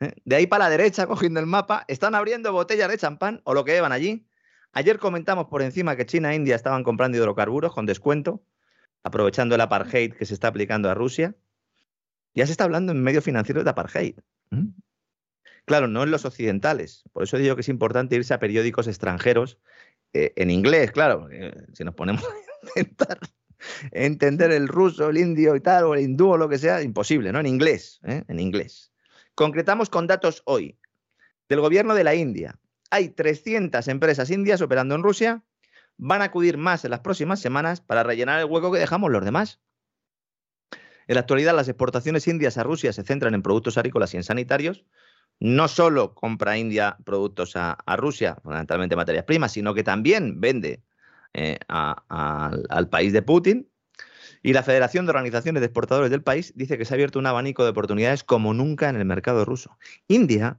¿eh? De ahí para la derecha, cogiendo el mapa, están abriendo botellas de champán o lo que llevan allí. Ayer comentamos por encima que China e India estaban comprando hidrocarburos con descuento, aprovechando el apartheid que se está aplicando a Rusia. Ya se está hablando en medios financieros de apartheid. ¿Mm? Claro, no en los occidentales. Por eso digo que es importante irse a periódicos extranjeros, eh, en inglés, claro. Eh, si nos ponemos a intentar entender el ruso, el indio y tal, o el hindú o lo que sea, imposible, ¿no? En inglés, ¿eh? En inglés. Concretamos con datos hoy del gobierno de la India. Hay trescientas empresas indias operando en Rusia, van a acudir más en las próximas semanas para rellenar el hueco que dejamos los demás. En la actualidad, las exportaciones indias a Rusia se centran en productos agrícolas y en sanitarios. No solo compra India productos a, a Rusia, fundamentalmente materias primas, sino que también vende eh, a, a, al país de Putin. Y la Federación de Organizaciones de Exportadores del país dice que se ha abierto un abanico de oportunidades como nunca en el mercado ruso. India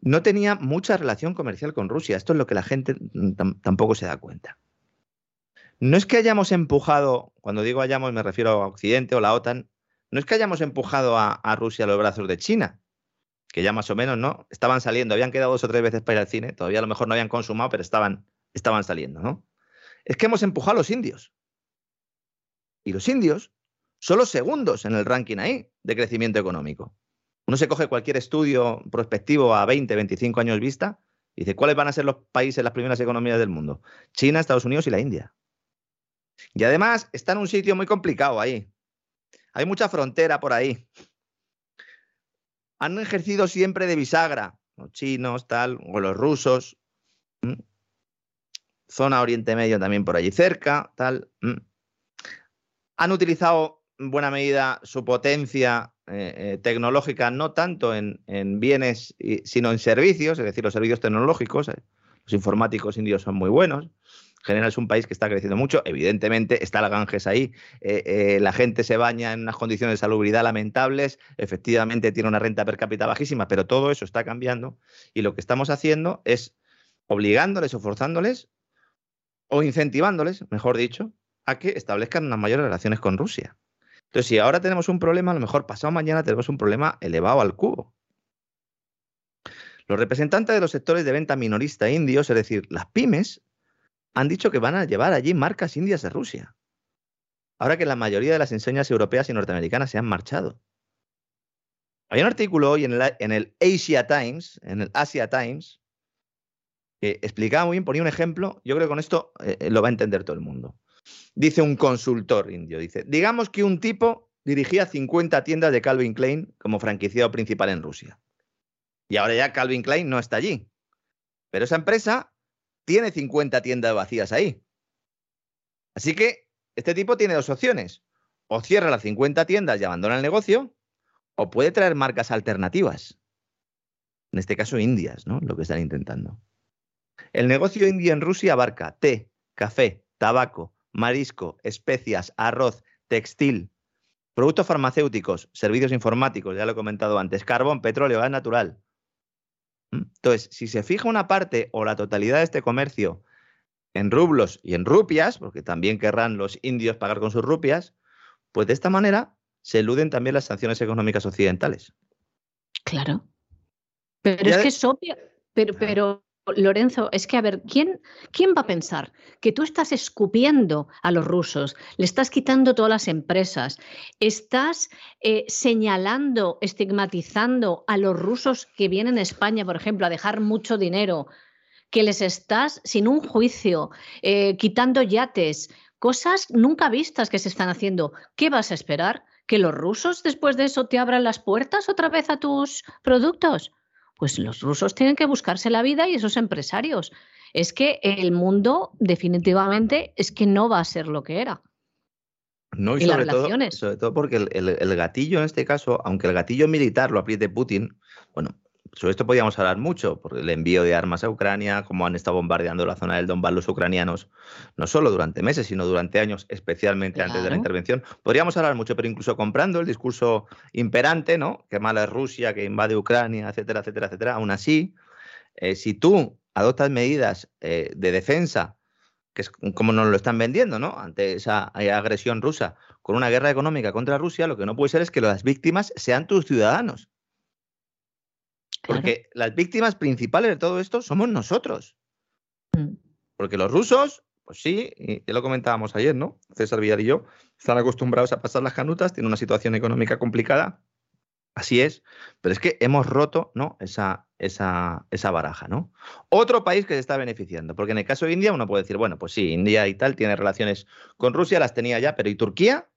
no tenía mucha relación comercial con Rusia. Esto es lo que la gente tam- tampoco se da cuenta. No es que hayamos empujado, cuando digo hayamos me refiero a Occidente o la OTAN, no es que hayamos empujado a, a Rusia a los brazos de China, que ya más o menos no estaban saliendo, habían quedado dos o tres veces para ir al cine, todavía a lo mejor no habían consumado, pero estaban, estaban saliendo, ¿no? Es que hemos empujado a los indios. Y los indios son los segundos en el ranking ahí de crecimiento económico. Uno se coge cualquier estudio prospectivo a veinte, veinticinco años vista y dice, ¿cuáles van a ser los países, las primeras economías del mundo? China, Estados Unidos y la India. Y además está en un sitio muy complicado ahí. Hay mucha frontera por ahí. Han ejercido siempre de bisagra, los chinos, tal, o los rusos. ¿Mm? Zona Oriente Medio también por allí cerca, tal. ¿Mm? Han utilizado en buena medida su potencia Eh, eh, tecnológica, no tanto en, en bienes, y, sino en servicios, es decir, los servicios tecnológicos. Eh, los informáticos indios son muy buenos. En general es un país que está creciendo mucho. Evidentemente está el Ganges ahí. Eh, eh, la gente se baña en unas condiciones de salubridad lamentables. Efectivamente tiene una renta per cápita bajísima, pero todo eso está cambiando. Y lo que estamos haciendo es obligándoles o forzándoles o incentivándoles, mejor dicho, a que establezcan unas mayores relaciones con Rusia. Entonces, si ahora tenemos un problema, a lo mejor pasado mañana tenemos un problema elevado al cubo. Los representantes de los sectores de venta minorista indios, es decir, las pymes, han dicho que van a llevar allí marcas indias de Rusia. Ahora que la mayoría de las enseñas europeas y norteamericanas se han marchado. Hay un artículo hoy en el, en el Asia Times, en el Asia Times, que explicaba muy bien, ponía un ejemplo, yo creo que con esto eh, lo va a entender todo el mundo. Dice un consultor indio, dice, digamos que un tipo dirigía cincuenta tiendas de Calvin Klein como franquiciado principal en Rusia. Y ahora ya Calvin Klein no está allí. Pero esa empresa tiene cincuenta tiendas vacías ahí. Así que este tipo tiene dos opciones. O cierra las cincuenta tiendas y abandona el negocio, o puede traer marcas alternativas. En este caso, indias, ¿no? Lo que están intentando. El negocio indio en Rusia abarca té, café, tabaco, marisco, especias, arroz, textil, productos farmacéuticos, servicios informáticos, ya lo he comentado antes, carbón, petróleo, gas natural. Entonces, si se fija una parte o la totalidad de este comercio en rublos y en rupias, porque también querrán los indios pagar con sus rupias, pues de esta manera se eluden también las sanciones económicas occidentales. Claro. Pero ya es de... que es obvio. Pero, pero, Lorenzo, es que, a ver, ¿quién, ¿quién va a pensar que tú estás escupiendo a los rusos, le estás quitando todas las empresas, estás eh, señalando, estigmatizando a los rusos que vienen a España, por ejemplo, a dejar mucho dinero, que les estás, sin un juicio, eh, quitando yates, cosas nunca vistas que se están haciendo? ¿Qué vas a esperar? ¿Que los rusos después de eso te abran las puertas otra vez a tus productos? Pues los rusos tienen que buscarse la vida y esos empresarios. Es que el mundo definitivamente es que no va a ser lo que era. No, y, y sobre, las relaciones. Todo, sobre todo porque el, el, el gatillo en este caso, aunque el gatillo militar lo apriete Putin, bueno, sobre esto podríamos hablar mucho, por el envío de armas a Ucrania, cómo han estado bombardeando la zona del Donbass los ucranianos, no solo durante meses, sino durante años, especialmente claro. Antes de la intervención. Podríamos hablar mucho, pero incluso comprando el discurso imperante, ¿no? Que mala es Rusia, que invade Ucrania, etcétera, etcétera, etcétera. Aún así, eh, si tú adoptas medidas eh, de defensa, que es como nos lo están vendiendo, ¿no? Ante esa agresión rusa, con una guerra económica contra Rusia, lo que no puede ser es que las víctimas sean tus ciudadanos. Porque las víctimas principales de todo esto somos nosotros. Porque los rusos, pues sí, ya lo comentábamos ayer, ¿no? César Vidal y yo, están acostumbrados a pasar las canutas, tienen una situación económica complicada, así es, pero es que hemos roto, ¿no? Esa, esa, esa baraja, ¿no? Otro país que se está beneficiando, porque en el caso de India uno puede decir, bueno, pues sí, India y tal tiene relaciones con Rusia, las tenía ya, pero ¿y Turquía?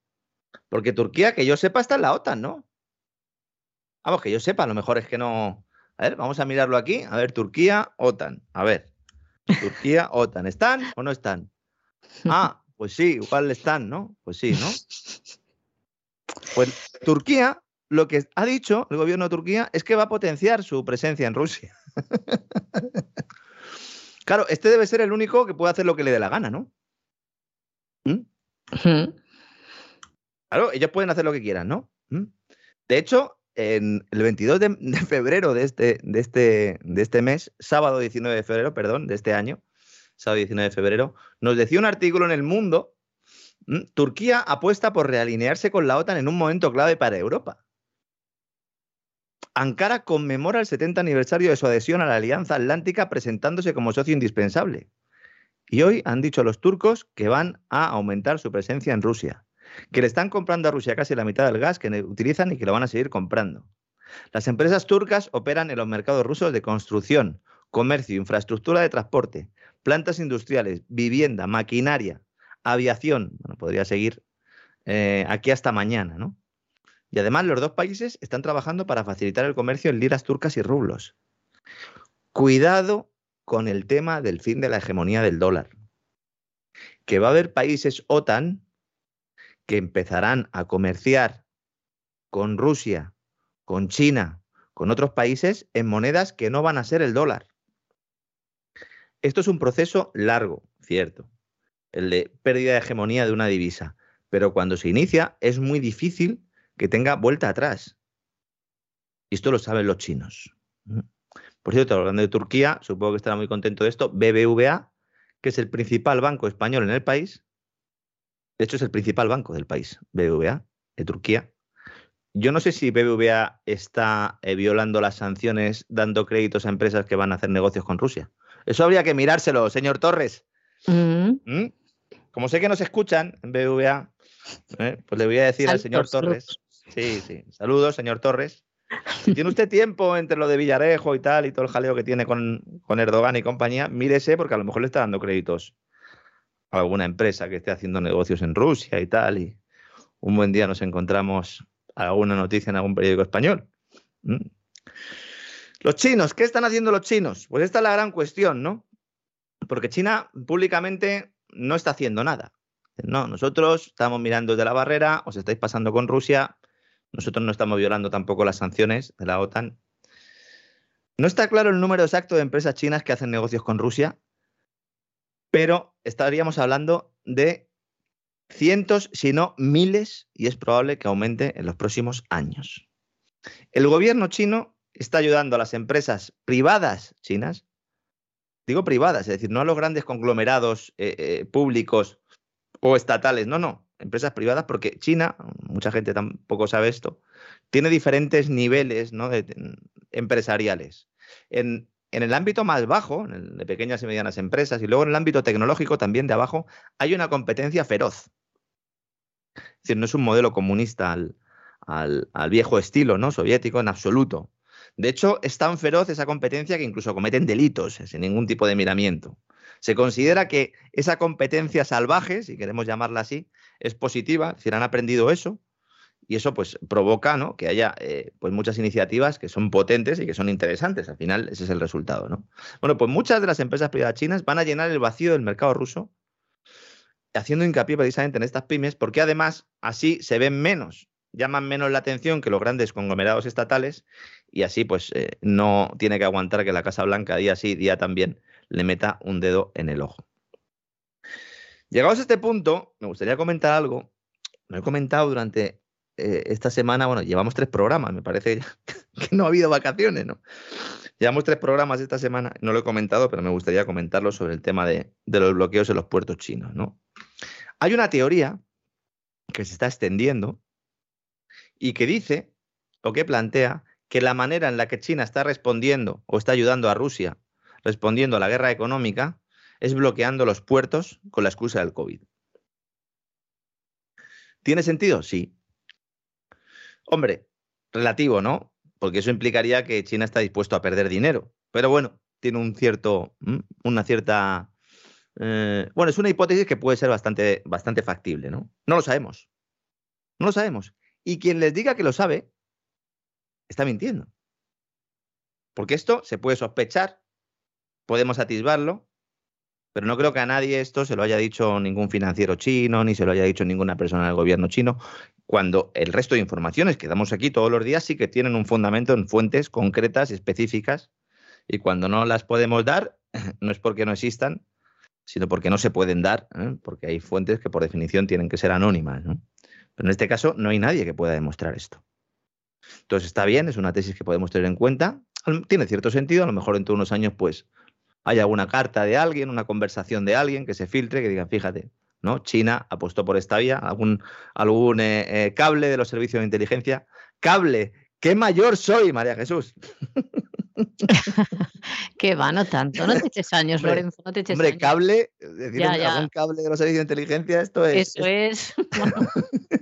Porque Turquía, que yo sepa, está en la OTAN, ¿no? Vamos, que yo sepa, a lo mejor es que no... A ver, vamos a mirarlo aquí. A ver, Turquía, OTAN. A ver, Turquía, OTAN. ¿Están o no están? Ah, pues sí, igual están, ¿no? Pues sí, ¿no? Pues Turquía, lo que ha dicho el gobierno de Turquía es que va a potenciar su presencia en Rusia. Claro, este debe ser el único que puede hacer lo que le dé la gana, ¿no? ¿Mm? Claro, ellos pueden hacer lo que quieran, ¿no? ¿Mm? De hecho... En el veintidós de, de febrero de este, de, este, de este mes, sábado diecinueve de febrero, perdón, de este año, sábado diecinueve de febrero, nos decía un artículo en El Mundo, Turquía apuesta por realinearse con la OTAN en un momento clave para Europa. Ankara conmemora el setenta aniversario de su adhesión a la Alianza Atlántica presentándose como socio indispensable. Y hoy han dicho los turcos que van a aumentar su presencia en Rusia, que le están comprando a Rusia casi la mitad del gas que utilizan y que lo van a seguir comprando. Las empresas turcas operan en los mercados rusos de construcción, comercio, infraestructura de transporte, plantas industriales, vivienda, maquinaria, aviación. Bueno, podría seguir eh, aquí hasta mañana, ¿no? Y además los dos países están trabajando para facilitar el comercio en liras turcas y rublos. Cuidado con el tema del fin de la hegemonía del dólar. Que va a haber países OTAN que empezarán a comerciar con Rusia, con China, con otros países en monedas que no van a ser el dólar. Esto es un proceso largo, cierto, el de pérdida de hegemonía de una divisa, pero cuando se inicia es muy difícil que tenga vuelta atrás. Y esto lo saben los chinos. Por cierto, hablando de Turquía, supongo que estará muy contento de esto, B B V A, que es el principal banco español en el país. De hecho, es el principal banco del país, B B V A, de Turquía. Yo no sé si B B V A está eh, violando las sanciones, dando créditos a empresas que van a hacer negocios con Rusia. Eso habría que mirárselo, señor Torres. Mm. ¿Mm? Como sé que nos escuchan en B B V A, eh, pues le voy a decir al señor Torres. Sí, sí. Saludos, señor Torres. Si tiene usted tiempo entre lo de Villarejo y tal, y todo el jaleo que tiene con, con Erdogan y compañía, mírese, porque a lo mejor le está dando créditos a alguna empresa que esté haciendo negocios en Rusia y tal, y un buen día nos encontramos alguna noticia en algún periódico español. ¿Mm? Los chinos, ¿qué están haciendo los chinos? Pues esta es la gran cuestión, ¿no? Porque China públicamente no está haciendo nada. No, nosotros estamos mirando desde la barrera, os estáis pasando con Rusia, nosotros no estamos violando tampoco las sanciones de la OTAN. No está claro el número exacto de empresas chinas que hacen negocios con Rusia, pero estaríamos hablando de cientos, si no miles, y es probable que aumente en los próximos años. El gobierno chino está ayudando a las empresas privadas chinas, digo privadas, es decir, no a los grandes conglomerados eh, eh, públicos o estatales, no, no, empresas privadas, porque China, mucha gente tampoco sabe esto, tiene diferentes niveles, ¿no?, de, de, empresariales. En, en el ámbito más bajo, en el de pequeñas y medianas empresas, y luego en el ámbito tecnológico también de abajo, hay una competencia feroz. Es decir, no es un modelo comunista al, al, al viejo estilo, ¿no?, soviético, en absoluto. De hecho, es tan feroz esa competencia que incluso cometen delitos sin ningún tipo de miramiento. Se considera que esa competencia salvaje, si queremos llamarla así, es positiva, es decir, han aprendido eso, y eso pues provoca, ¿no?, que haya eh, pues muchas iniciativas que son potentes y que son interesantes. Al final ese es el resultado, ¿no? Bueno, pues muchas de las empresas privadas chinas van a llenar el vacío del mercado ruso, haciendo hincapié precisamente en estas pymes, porque además así se ven menos, llaman menos la atención que los grandes conglomerados estatales, y así pues eh, no tiene que aguantar que la Casa Blanca día sí, día también le meta un dedo en el ojo. Llegados a este punto, me gustaría comentar algo. Lo he comentado durante eh, esta semana, bueno, llevamos tres programas, me parece que no ha habido vacaciones, ¿no? Llevamos tres programas esta semana, no lo he comentado, pero me gustaría comentarlo sobre el tema de, de los bloqueos en los puertos chinos, ¿no? Hay una teoría que se está extendiendo y que dice, o que plantea, que la manera en la que China está respondiendo o está ayudando a Rusia, respondiendo a la guerra económica, es bloqueando los puertos con la excusa del COVID. ¿Tiene sentido? Sí. Hombre, relativo, ¿no? Porque eso implicaría que China está dispuesto a perder dinero. Pero bueno, tiene un cierto, una cierta... Eh, bueno, es una hipótesis que puede ser bastante, bastante factible, ¿no? No lo sabemos. No lo sabemos. Y quien les diga que lo sabe, está mintiendo. Porque esto se puede sospechar, podemos atisbarlo, pero no creo que a nadie esto se lo haya dicho ningún financiero chino, ni se lo haya dicho ninguna persona del gobierno chino, cuando el resto de informaciones que damos aquí todos los días sí que tienen un fundamento en fuentes concretas, específicas, y cuando no las podemos dar, no es porque no existan, sino porque no se pueden dar, ¿eh?, porque hay fuentes que por definición tienen que ser anónimas, ¿no? Pero en este caso no hay nadie que pueda demostrar esto. Entonces está bien, es una tesis que podemos tener en cuenta, tiene cierto sentido, a lo mejor dentro de unos años pues hay alguna carta de alguien, una conversación de alguien que se filtre, que digan, fíjate, ¿no?, China apostó por esta vía, algún, algún eh, eh, cable de los servicios de inteligencia, cable, qué mayor soy, María Jesús. Que va, no tanto, no te eches años, hombre, Lorenzo, no te eches hombre, años. Hombre, cable, decir, ya, ya. algún cable de los servicios de inteligencia, esto es... Eso es... es...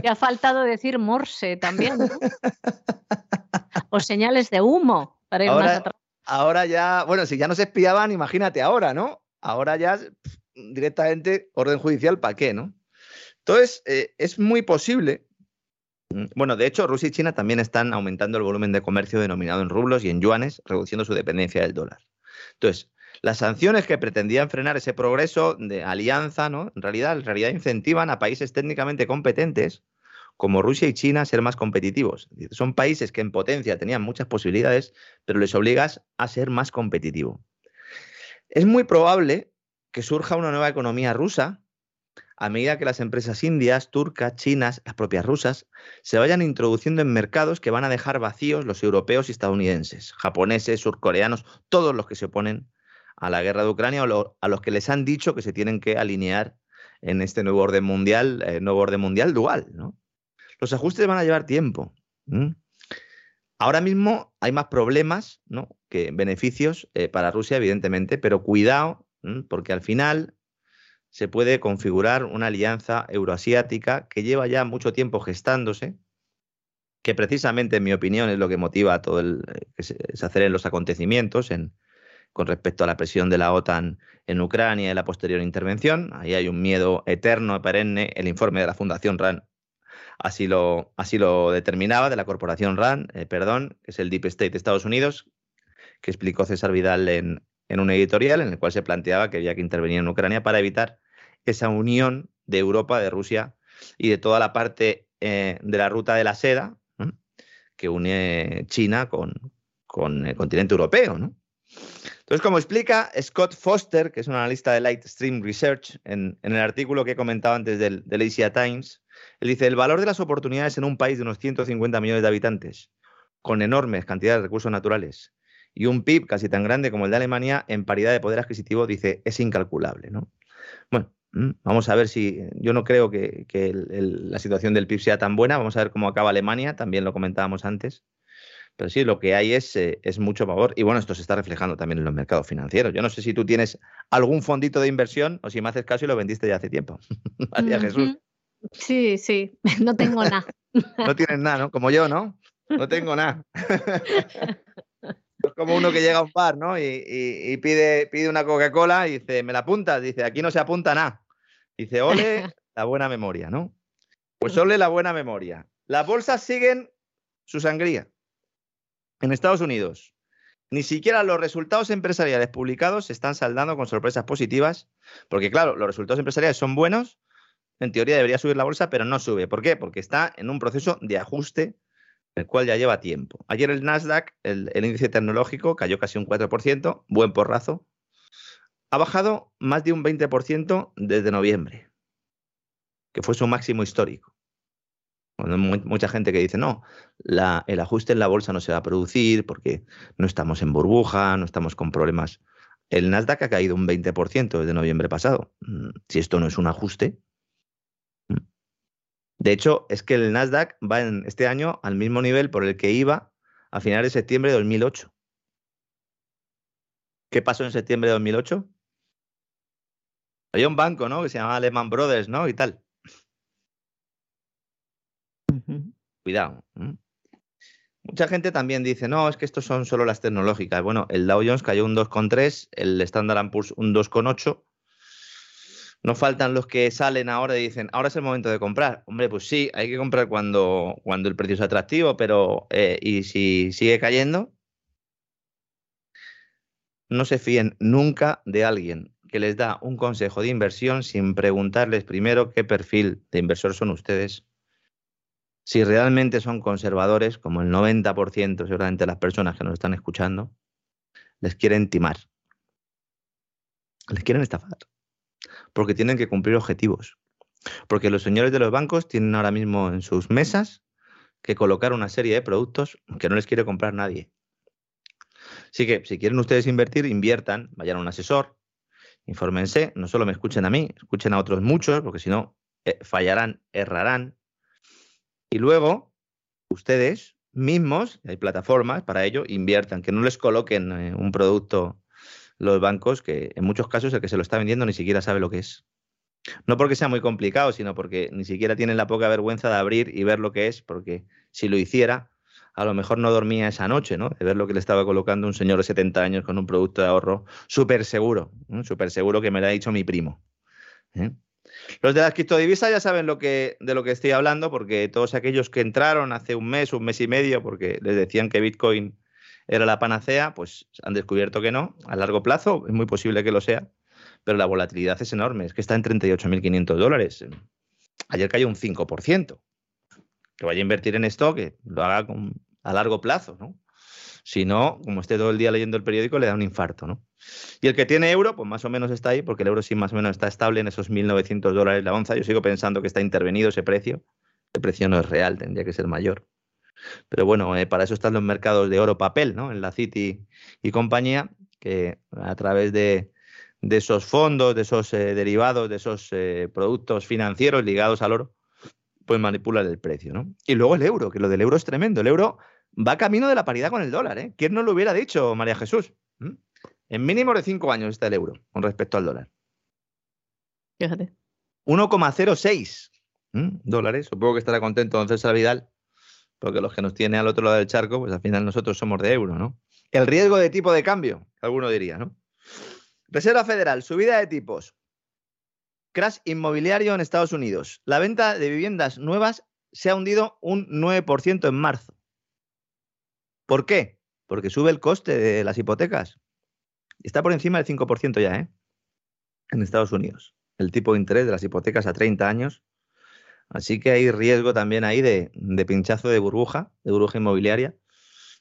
Te ha faltado decir Morse también, ¿no? O señales de humo para ir ahora, más atrás. Ahora ya, bueno, si ya no se espiaban, imagínate ahora, ¿no? Ahora ya pff, directamente orden judicial, ¿para qué, no? Entonces, eh, es muy posible. Bueno, de hecho, Rusia y China también están aumentando el volumen de comercio denominado en rublos y en yuanes, reduciendo su dependencia del dólar. Entonces, las sanciones que pretendían frenar ese progreso de alianza, ¿no?, en realidad, en realidad incentivan a países técnicamente competentes como Rusia y China a ser más competitivos. Son países que en potencia tenían muchas posibilidades, pero les obligas a ser más competitivo. Es muy probable que surja una nueva economía rusa a medida que las empresas indias, turcas, chinas, las propias rusas, se vayan introduciendo en mercados que van a dejar vacíos los europeos y estadounidenses, japoneses, surcoreanos, todos los que se oponen a la guerra de Ucrania o lo, a los que les han dicho que se tienen que alinear en este nuevo orden mundial, eh, nuevo orden mundial dual, ¿no? Los ajustes van a llevar tiempo. ¿Mm? Ahora mismo hay más problemas, ¿no?, que beneficios eh, para Rusia, evidentemente, pero cuidado, ¿eh?, porque al final se puede configurar una alianza euroasiática que lleva ya mucho tiempo gestándose, que precisamente, en mi opinión, es lo que motiva a todo el que se aceleren los acontecimientos en, con respecto a la presión de la OTAN en Ucrania y la posterior intervención. Ahí hay un miedo eterno, perenne. El informe de la Fundación RAND así lo, así lo determinaba, de la corporación RAND, eh, perdón, que es el Deep State de Estados Unidos, que explicó César Vidal en, en un editorial en el cual se planteaba que había que intervenir en Ucrania para evitar esa unión de Europa, de Rusia y de toda la parte eh, de la ruta de la seda, ¿no?, que une China con, con el continente europeo, ¿no? Entonces, como explica Scott Foster, que es un analista de Lightstream Research, en, en el artículo que he comentado antes del, del Asia Times, él dice: el valor de las oportunidades en un país de unos ciento cincuenta millones de habitantes, con enormes cantidades de recursos naturales y un P I B casi tan grande como el de Alemania en paridad de poder adquisitivo, dice, es incalculable, ¿no? Bueno, vamos a ver si... Yo no creo que, que el, el, la situación del P I B sea tan buena. Vamos a ver cómo acaba Alemania, también lo comentábamos antes. Pero sí, lo que hay es, eh, es mucho pavor. Y bueno, esto se está reflejando también en los mercados financieros. Yo no sé si tú tienes algún fondito de inversión o si me haces caso y lo vendiste ya hace tiempo. María Jesús. Sí, sí, no tengo nada. No tienes nada, ¿no? Como yo, ¿no? No tengo nada. Es como uno que llega a un bar, ¿no? Y, y, y pide, pide una Coca-Cola y dice, ¿me la apuntas? Dice, aquí no se apunta nada. Dice, ole la buena memoria, ¿no? Pues ole la buena memoria. Las bolsas siguen su sangría. En Estados Unidos, ni siquiera los resultados empresariales publicados se están saldando con sorpresas positivas, porque claro, los resultados empresariales son buenos, en teoría debería subir la bolsa, pero no sube. ¿Por qué? Porque está en un proceso de ajuste, el cual ya lleva tiempo. Ayer el Nasdaq, el, el índice tecnológico, cayó casi un cuatro por ciento, buen porrazo. Ha bajado más de un veinte por ciento desde noviembre, que fue su máximo histórico. Bueno, mucha gente que dice, no, la, el ajuste en la bolsa no se va a producir porque no estamos en burbuja, no estamos con problemas. El Nasdaq ha caído un veinte por ciento desde noviembre pasado. Si esto no es un ajuste. De hecho, es que el Nasdaq va en este año al mismo nivel por el que iba a finales de septiembre de dos mil ocho. ¿Qué pasó en septiembre de dos mil ocho? Había un banco, ¿no?, que se llamaba Lehman Brothers, ¿no?, y tal. Cuidado. Mucha gente también dice, no, es que estos son solo las tecnológicas. Bueno, el Dow Jones cayó un dos coma tres, el Standard and Poor's un dos coma ocho. No faltan los que salen ahora y dicen, ahora es el momento de comprar. Hombre, pues sí, hay que comprar cuando, cuando el precio es atractivo, pero eh, y si sigue cayendo, no se fíen nunca de alguien que les da un consejo de inversión sin preguntarles primero qué perfil de inversor son ustedes. Si realmente son conservadores, como el noventa por ciento seguramente de las personas que nos están escuchando, les quieren timar. Les quieren estafar. Porque tienen que cumplir objetivos. Porque los señores de los bancos tienen ahora mismo en sus mesas que colocar una serie de productos que no les quiere comprar nadie. Así que si quieren ustedes invertir, inviertan, vayan a un asesor, infórmense, no solo me escuchen a mí, escuchen a otros muchos, porque si no, eh, fallarán, errarán. Y luego, ustedes mismos, hay plataformas para ello, inviertan, que no les coloquen eh, un producto los bancos, que en muchos casos el que se lo está vendiendo ni siquiera sabe lo que es. No porque sea muy complicado, sino porque ni siquiera tienen la poca vergüenza de abrir y ver lo que es, porque si lo hiciera, a lo mejor no dormía esa noche, ¿no?, de ver lo que le estaba colocando un señor de setenta años con un producto de ahorro súper seguro, ¿eh? súper seguro que me lo ha dicho mi primo, ¿eh? Los de las criptodivisas ya saben lo que, de lo que estoy hablando, porque todos aquellos que entraron hace un mes, un mes y medio, porque les decían que Bitcoin era la panacea, pues han descubierto que no. A largo plazo es muy posible que lo sea, pero la volatilidad es enorme. Es que está en treinta y ocho mil quinientos dólares. Ayer cayó un cinco por ciento. Que vaya a invertir en esto, que lo haga con, a largo plazo, ¿no? Si no, como esté todo el día leyendo el periódico, le da un infarto, ¿no? Y el que tiene euro, pues más o menos está ahí, porque el euro sí más o menos está estable en esos mil novecientos dólares la onza. Yo sigo pensando que está intervenido ese precio. El precio no es real, tendría que ser mayor. Pero bueno, eh, para eso están los mercados de oro-papel, ¿no? En la Citi y compañía, que a través de, de esos fondos, de esos eh, derivados, de esos eh, productos financieros ligados al oro, pues manipulan el precio, ¿no? Y luego el euro, que lo del euro es tremendo. El euro va camino de la paridad con el dólar, ¿eh? ¿Quién no lo hubiera dicho, María Jesús? ¿Mm? En mínimo de cinco años está el euro con respecto al dólar. Fíjate. uno coma cero seis ¿Mm? dólares. Supongo que estará contento don César Vidal, porque los que nos tiene al otro lado del charco, pues al final nosotros somos de euro, ¿no? El riesgo de tipo de cambio, alguno diría, ¿no? Reserva Federal, subida de tipos. Crash inmobiliario en Estados Unidos. La venta de viviendas nuevas se ha hundido un nueve por ciento en marzo. ¿Por qué? Porque sube el coste de las hipotecas. Está por encima del cinco por ciento ya, ¿eh? En Estados Unidos. El tipo de interés de las hipotecas a treinta años. Así que hay riesgo también ahí de, de pinchazo de burbuja, de burbuja inmobiliaria.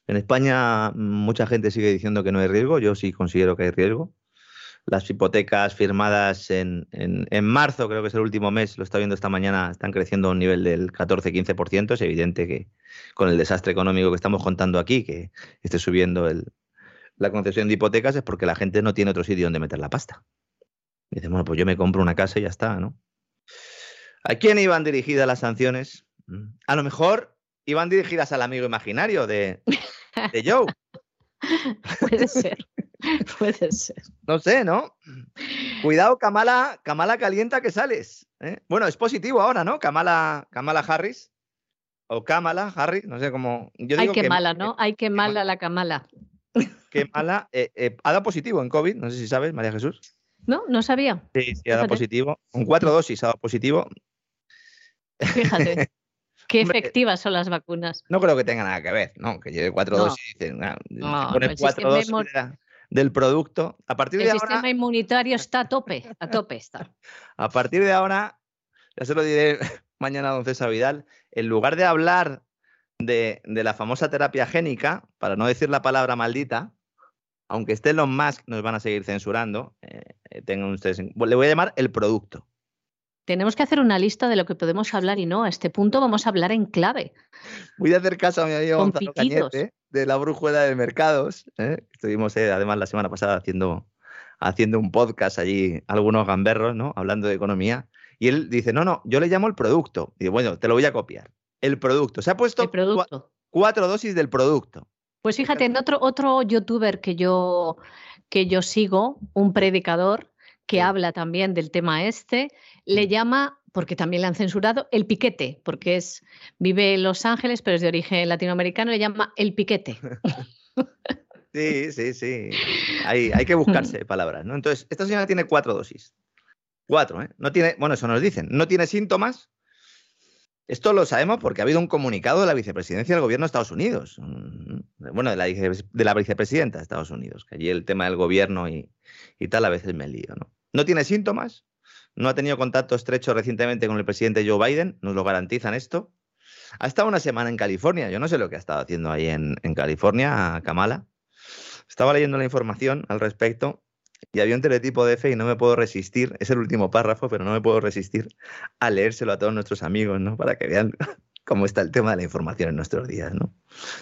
En España mucha gente sigue diciendo que no hay riesgo. Yo sí considero que hay riesgo. Las hipotecas firmadas en, en, en marzo, creo que es el último mes, lo está viendo esta mañana, están creciendo a un nivel del catorce a quince por ciento. Es evidente que con el desastre económico que estamos contando aquí, que esté subiendo el, la concesión de hipotecas, es porque la gente no tiene otro sitio donde meter la pasta. Y dicen, bueno, pues yo me compro una casa y ya está, ¿no? ¿A quién iban dirigidas las sanciones? A lo mejor iban dirigidas al amigo imaginario de, de Joe. Puede ser. Puede ser. No sé, ¿no? Cuidado, Kamala, Kamala calienta que sales, ¿eh? Bueno, es positivo ahora, ¿no? Kamala, Kamala Harris. O Kamala Harris, no sé cómo. Yo digo Ay, qué que, mala, ¿no? Eh, Ay, qué mala, mala la Kamala. Qué mala. Eh, eh, ha dado positivo en COVID, no sé si sabes, María Jesús. No, no sabía. Sí, sí, ha dado Fíjate. positivo. Con cuatro dosis ha dado positivo. Fíjate. Qué efectivas son las vacunas. No creo que tenga nada que ver, ¿no? Que lleve cuatro no. dosis. No, no, pones cuatro dosis. Hemos... del producto. A partir de ahora... El sistema inmunitario está a tope, a tope está. A partir de ahora, ya se lo diré mañana a don César Vidal, en lugar de hablar de, de la famosa terapia génica, para no decir la palabra maldita, aunque estén los más, nos van a seguir censurando, eh, tengan ustedes, le voy a llamar el producto. Tenemos que hacer una lista de lo que podemos hablar y no. A este punto vamos a hablar en clave. Voy a hacer caso a mi amigo Gonzalo Cañete, de la brújula de mercados, ¿eh? Estuvimos, eh, además, la semana pasada haciendo, haciendo un podcast allí, algunos gamberros, ¿no? Hablando de economía. Y él dice, no, no, yo le llamo el producto. Y bueno, te lo voy a copiar. El producto. Se ha puesto cua- cuatro dosis del producto. Pues fíjate, en otro, otro youtuber que yo, que yo sigo, un predicador, que habla también del tema este, le llama, porque también le han censurado, el piquete, porque es vive en Los Ángeles, pero es de origen latinoamericano, le llama el piquete. Sí, sí, sí. Hay, hay que buscarse palabras, ¿no? Entonces, esta señora tiene cuatro dosis. Cuatro, ¿eh? No tiene, bueno, eso nos dicen. No tiene síntomas. Esto lo sabemos porque ha habido un comunicado de la vicepresidencia del gobierno de Estados Unidos. Bueno, de la, vice, de la vicepresidenta de Estados Unidos, que allí el tema del gobierno y, y tal a veces me lío, ¿no? No tiene síntomas, no ha tenido contacto estrecho recientemente con el presidente Joe Biden, nos lo garantizan esto. Ha estado una semana en California, yo no sé lo que ha estado haciendo ahí en, en California, Kamala. Estaba leyendo la información al respecto y había un teletipo de EFE y no me puedo resistir, es el último párrafo, pero no me puedo resistir a leérselo a todos nuestros amigos, ¿no? Para que vean cómo está el tema de la información en nuestros días, ¿no?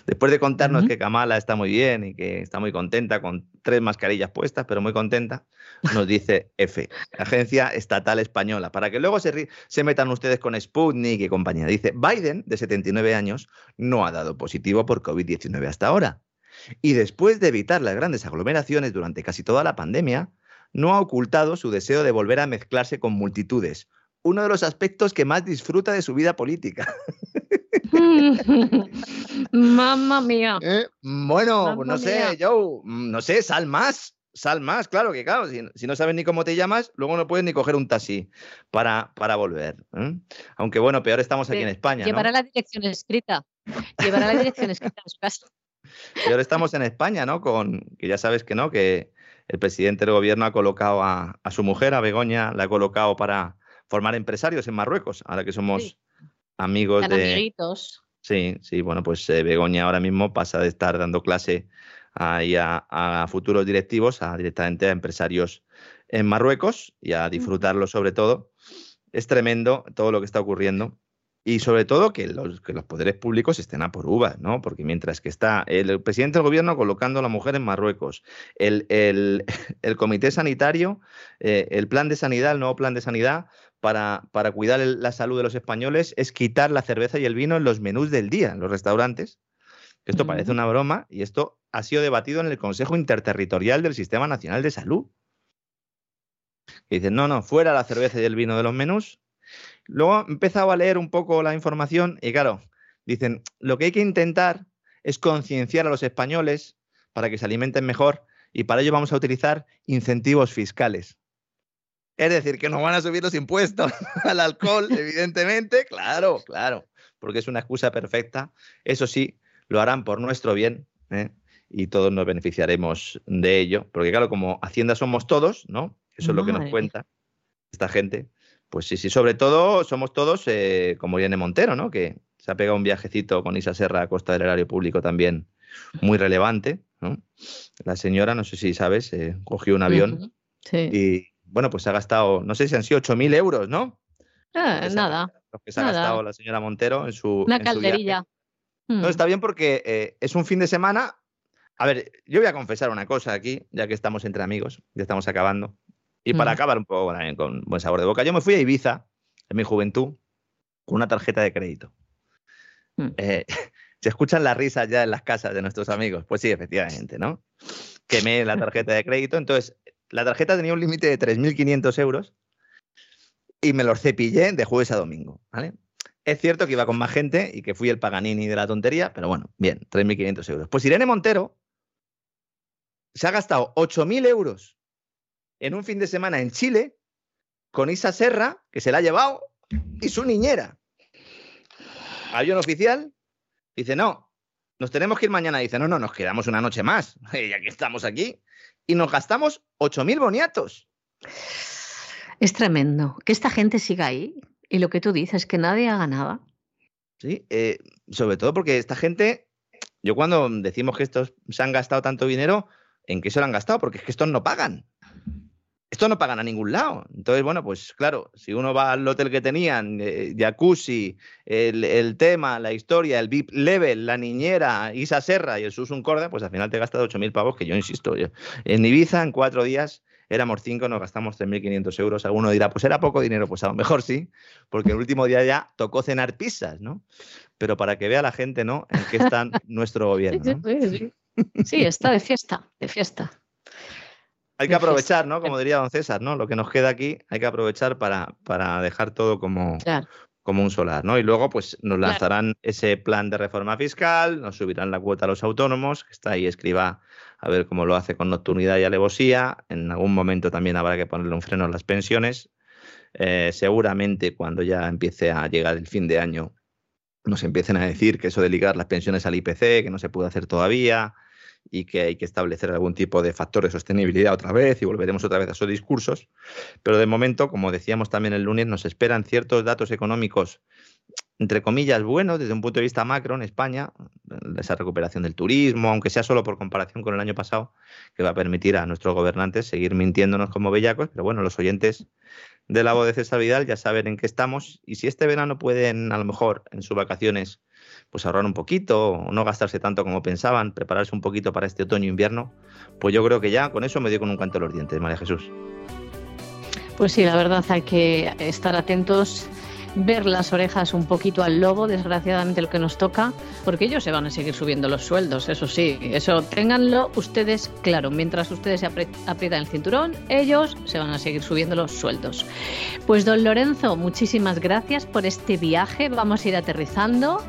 Después de contarnos uh-huh. que Kamala está muy bien y que está muy contenta con tres mascarillas puestas, pero muy contenta, nos dice EFE, Agencia Estatal Española, para que luego se, ri- se metan ustedes con Sputnik y compañía. Dice, Biden, de setenta y nueve años, no ha dado positivo por COVID diecinueve hasta ahora. Y después de evitar las grandes aglomeraciones durante casi toda la pandemia, no ha ocultado su deseo de volver a mezclarse con multitudes, uno de los aspectos que más disfruta de su vida política. Mamma mía. Eh, bueno, Mamma no sé, mía. Joe, no sé, sal más, sal más, claro que claro, si, si no sabes ni cómo te llamas, luego no puedes ni coger un taxi para, para volver, ¿eh? Aunque bueno, peor estamos aquí en España. Llevará ¿no? la dirección escrita, llevará la dirección escrita a su casa. Y ahora estamos en España, ¿no? Con que ya sabes que no, que el presidente del gobierno ha colocado a, a su mujer, a Begoña, la ha colocado para formar empresarios en Marruecos, ahora que somos sí. amigos Tan de... amiguitos. Sí, sí, bueno, pues eh, Begoña ahora mismo pasa de estar dando clase ahí a, a futuros directivos, a directamente a empresarios en Marruecos y a disfrutarlo sobre todo. Es tremendo todo lo que está ocurriendo. Y sobre todo que los, que los poderes públicos estén a por uvas, ¿no? Porque mientras que está el, el presidente del gobierno colocando a la mujer en Marruecos, el, el, el comité sanitario, eh, el plan de sanidad, el nuevo plan de sanidad para, para cuidar el, la salud de los españoles es quitar la cerveza y el vino en los menús del día, en los restaurantes. Esto parece una broma y esto ha sido debatido en el Consejo Interterritorial del Sistema Nacional de Salud. Y dicen, no, no, fuera la cerveza y el vino de los menús. Luego empezaba a leer un poco la información y claro, dicen, lo que hay que intentar es concienciar a los españoles para que se alimenten mejor y para ello vamos a utilizar incentivos fiscales. Es decir, que nos van a subir los impuestos al alcohol, evidentemente, claro, claro, porque es una excusa perfecta. Eso sí, lo harán por nuestro bien, ¿eh? Y todos nos beneficiaremos de ello, porque claro, como Hacienda somos todos, ¿no? Eso es lo que nos cuenta esta gente. Pues sí, sí, sobre todo somos todos eh, como Irene Montero, ¿no? Que se ha pegado un viajecito con Isa Serra a costa del erario público también muy relevante, ¿no? La señora, no sé si sabes, eh, cogió un avión uh-huh. sí. y, bueno, pues ha gastado, no sé si han sido ocho mil euros, ¿no? Ah, nada. Ha, los que se nada. ha gastado la señora Montero en su Una en calderilla. Su mm. No, está bien porque eh, es un fin de semana. A ver, yo voy a confesar una cosa aquí, ya que estamos entre amigos, ya estamos acabando. Y para mm. acabar un poco bueno, con buen sabor de boca, yo me fui a Ibiza en mi juventud con una tarjeta de crédito. Mm. Eh, se escuchan las risas ya en las casas de nuestros amigos. Pues sí, efectivamente, ¿no? Quemé la tarjeta de crédito. Entonces, la tarjeta tenía un límite de tres mil quinientos euros y me los cepillé de jueves a domingo, ¿vale? Es cierto que iba con más gente y que fui el Paganini de la tontería, pero bueno, bien, tres mil quinientos euros. Pues Irene Montero se ha gastado ocho mil euros en un fin de semana en Chile con Isa Serra, que se la ha llevado, y su niñera. Avión oficial. Dice, no, nos tenemos que ir mañana. Dice, no, no, nos quedamos una noche más. Ya que estamos aquí. Y nos gastamos ocho mil boniatos. Es tremendo. Que esta gente siga ahí. Y lo que tú dices, que nadie haga nada. Sí, eh, sobre todo porque esta gente... Yo cuando decimos que estos se han gastado tanto dinero, ¿en qué se lo han gastado? Porque es que estos no pagan. Estos no pagan a ningún lado. Entonces, bueno, pues claro, si uno va al hotel que tenían, eh, jacuzzi, el, el tema, la historia, el V I P level, la niñera, Isa Serra y el Susun Corda, pues al final te gastas ocho mil pavos, que yo insisto, yo, en Ibiza en cuatro días éramos cinco, nos gastamos tres mil quinientos euros. Alguno dirá, pues era poco dinero, pues a lo mejor sí, porque el último día ya tocó cenar pizzas, ¿no? Pero para que vea la gente, ¿no?, en qué está nuestro gobierno, ¿no? Sí, sí, sí. sí, está de fiesta, de fiesta. Hay que aprovechar, ¿no? Como diría don César, ¿no? Lo que nos queda aquí hay que aprovechar para, para dejar todo como, claro. como un solar, ¿no? Y luego, pues, nos lanzarán claro. ese plan de reforma fiscal, nos subirán la cuota a los autónomos, que está ahí Escribá, a ver cómo lo hace con nocturnidad y alevosía. En algún momento también habrá que ponerle un freno a las pensiones. Eh, seguramente cuando ya empiece a llegar el fin de año nos empiecen a decir que eso de ligar las pensiones al I P C, que no se puede hacer todavía... y que hay que establecer algún tipo de factor de sostenibilidad otra vez y volveremos otra vez a esos discursos. Pero de momento, como decíamos también el lunes, nos esperan ciertos datos económicos, entre comillas, buenos desde un punto de vista macro en España, esa recuperación del turismo, aunque sea solo por comparación con el año pasado, que va a permitir a nuestros gobernantes seguir mintiéndonos como bellacos. Pero bueno, los oyentes de la voz de César Vidal ya saben en qué estamos y si este verano pueden, a lo mejor, en sus vacaciones, pues ahorrar un poquito, no gastarse tanto como pensaban, prepararse un poquito para este otoño-invierno, pues yo creo que ya con eso me dio con un canto a los dientes, María Jesús. Pues sí, la verdad hay que estar atentos, ver las orejas un poquito al lobo, desgraciadamente lo que nos toca, porque ellos se van a seguir subiendo los sueldos, eso sí, eso ténganlo ustedes claro, mientras ustedes se aprietan el cinturón, ellos se van a seguir subiendo los sueldos. Pues don Lorenzo, muchísimas gracias por este viaje, vamos a ir aterrizando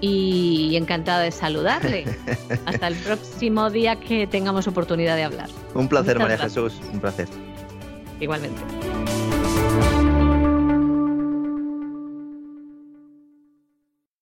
y encantada de saludarle. Hasta el próximo día que tengamos oportunidad de hablar. Un placer, Muchas María gracias. Jesús, un placer. Igualmente.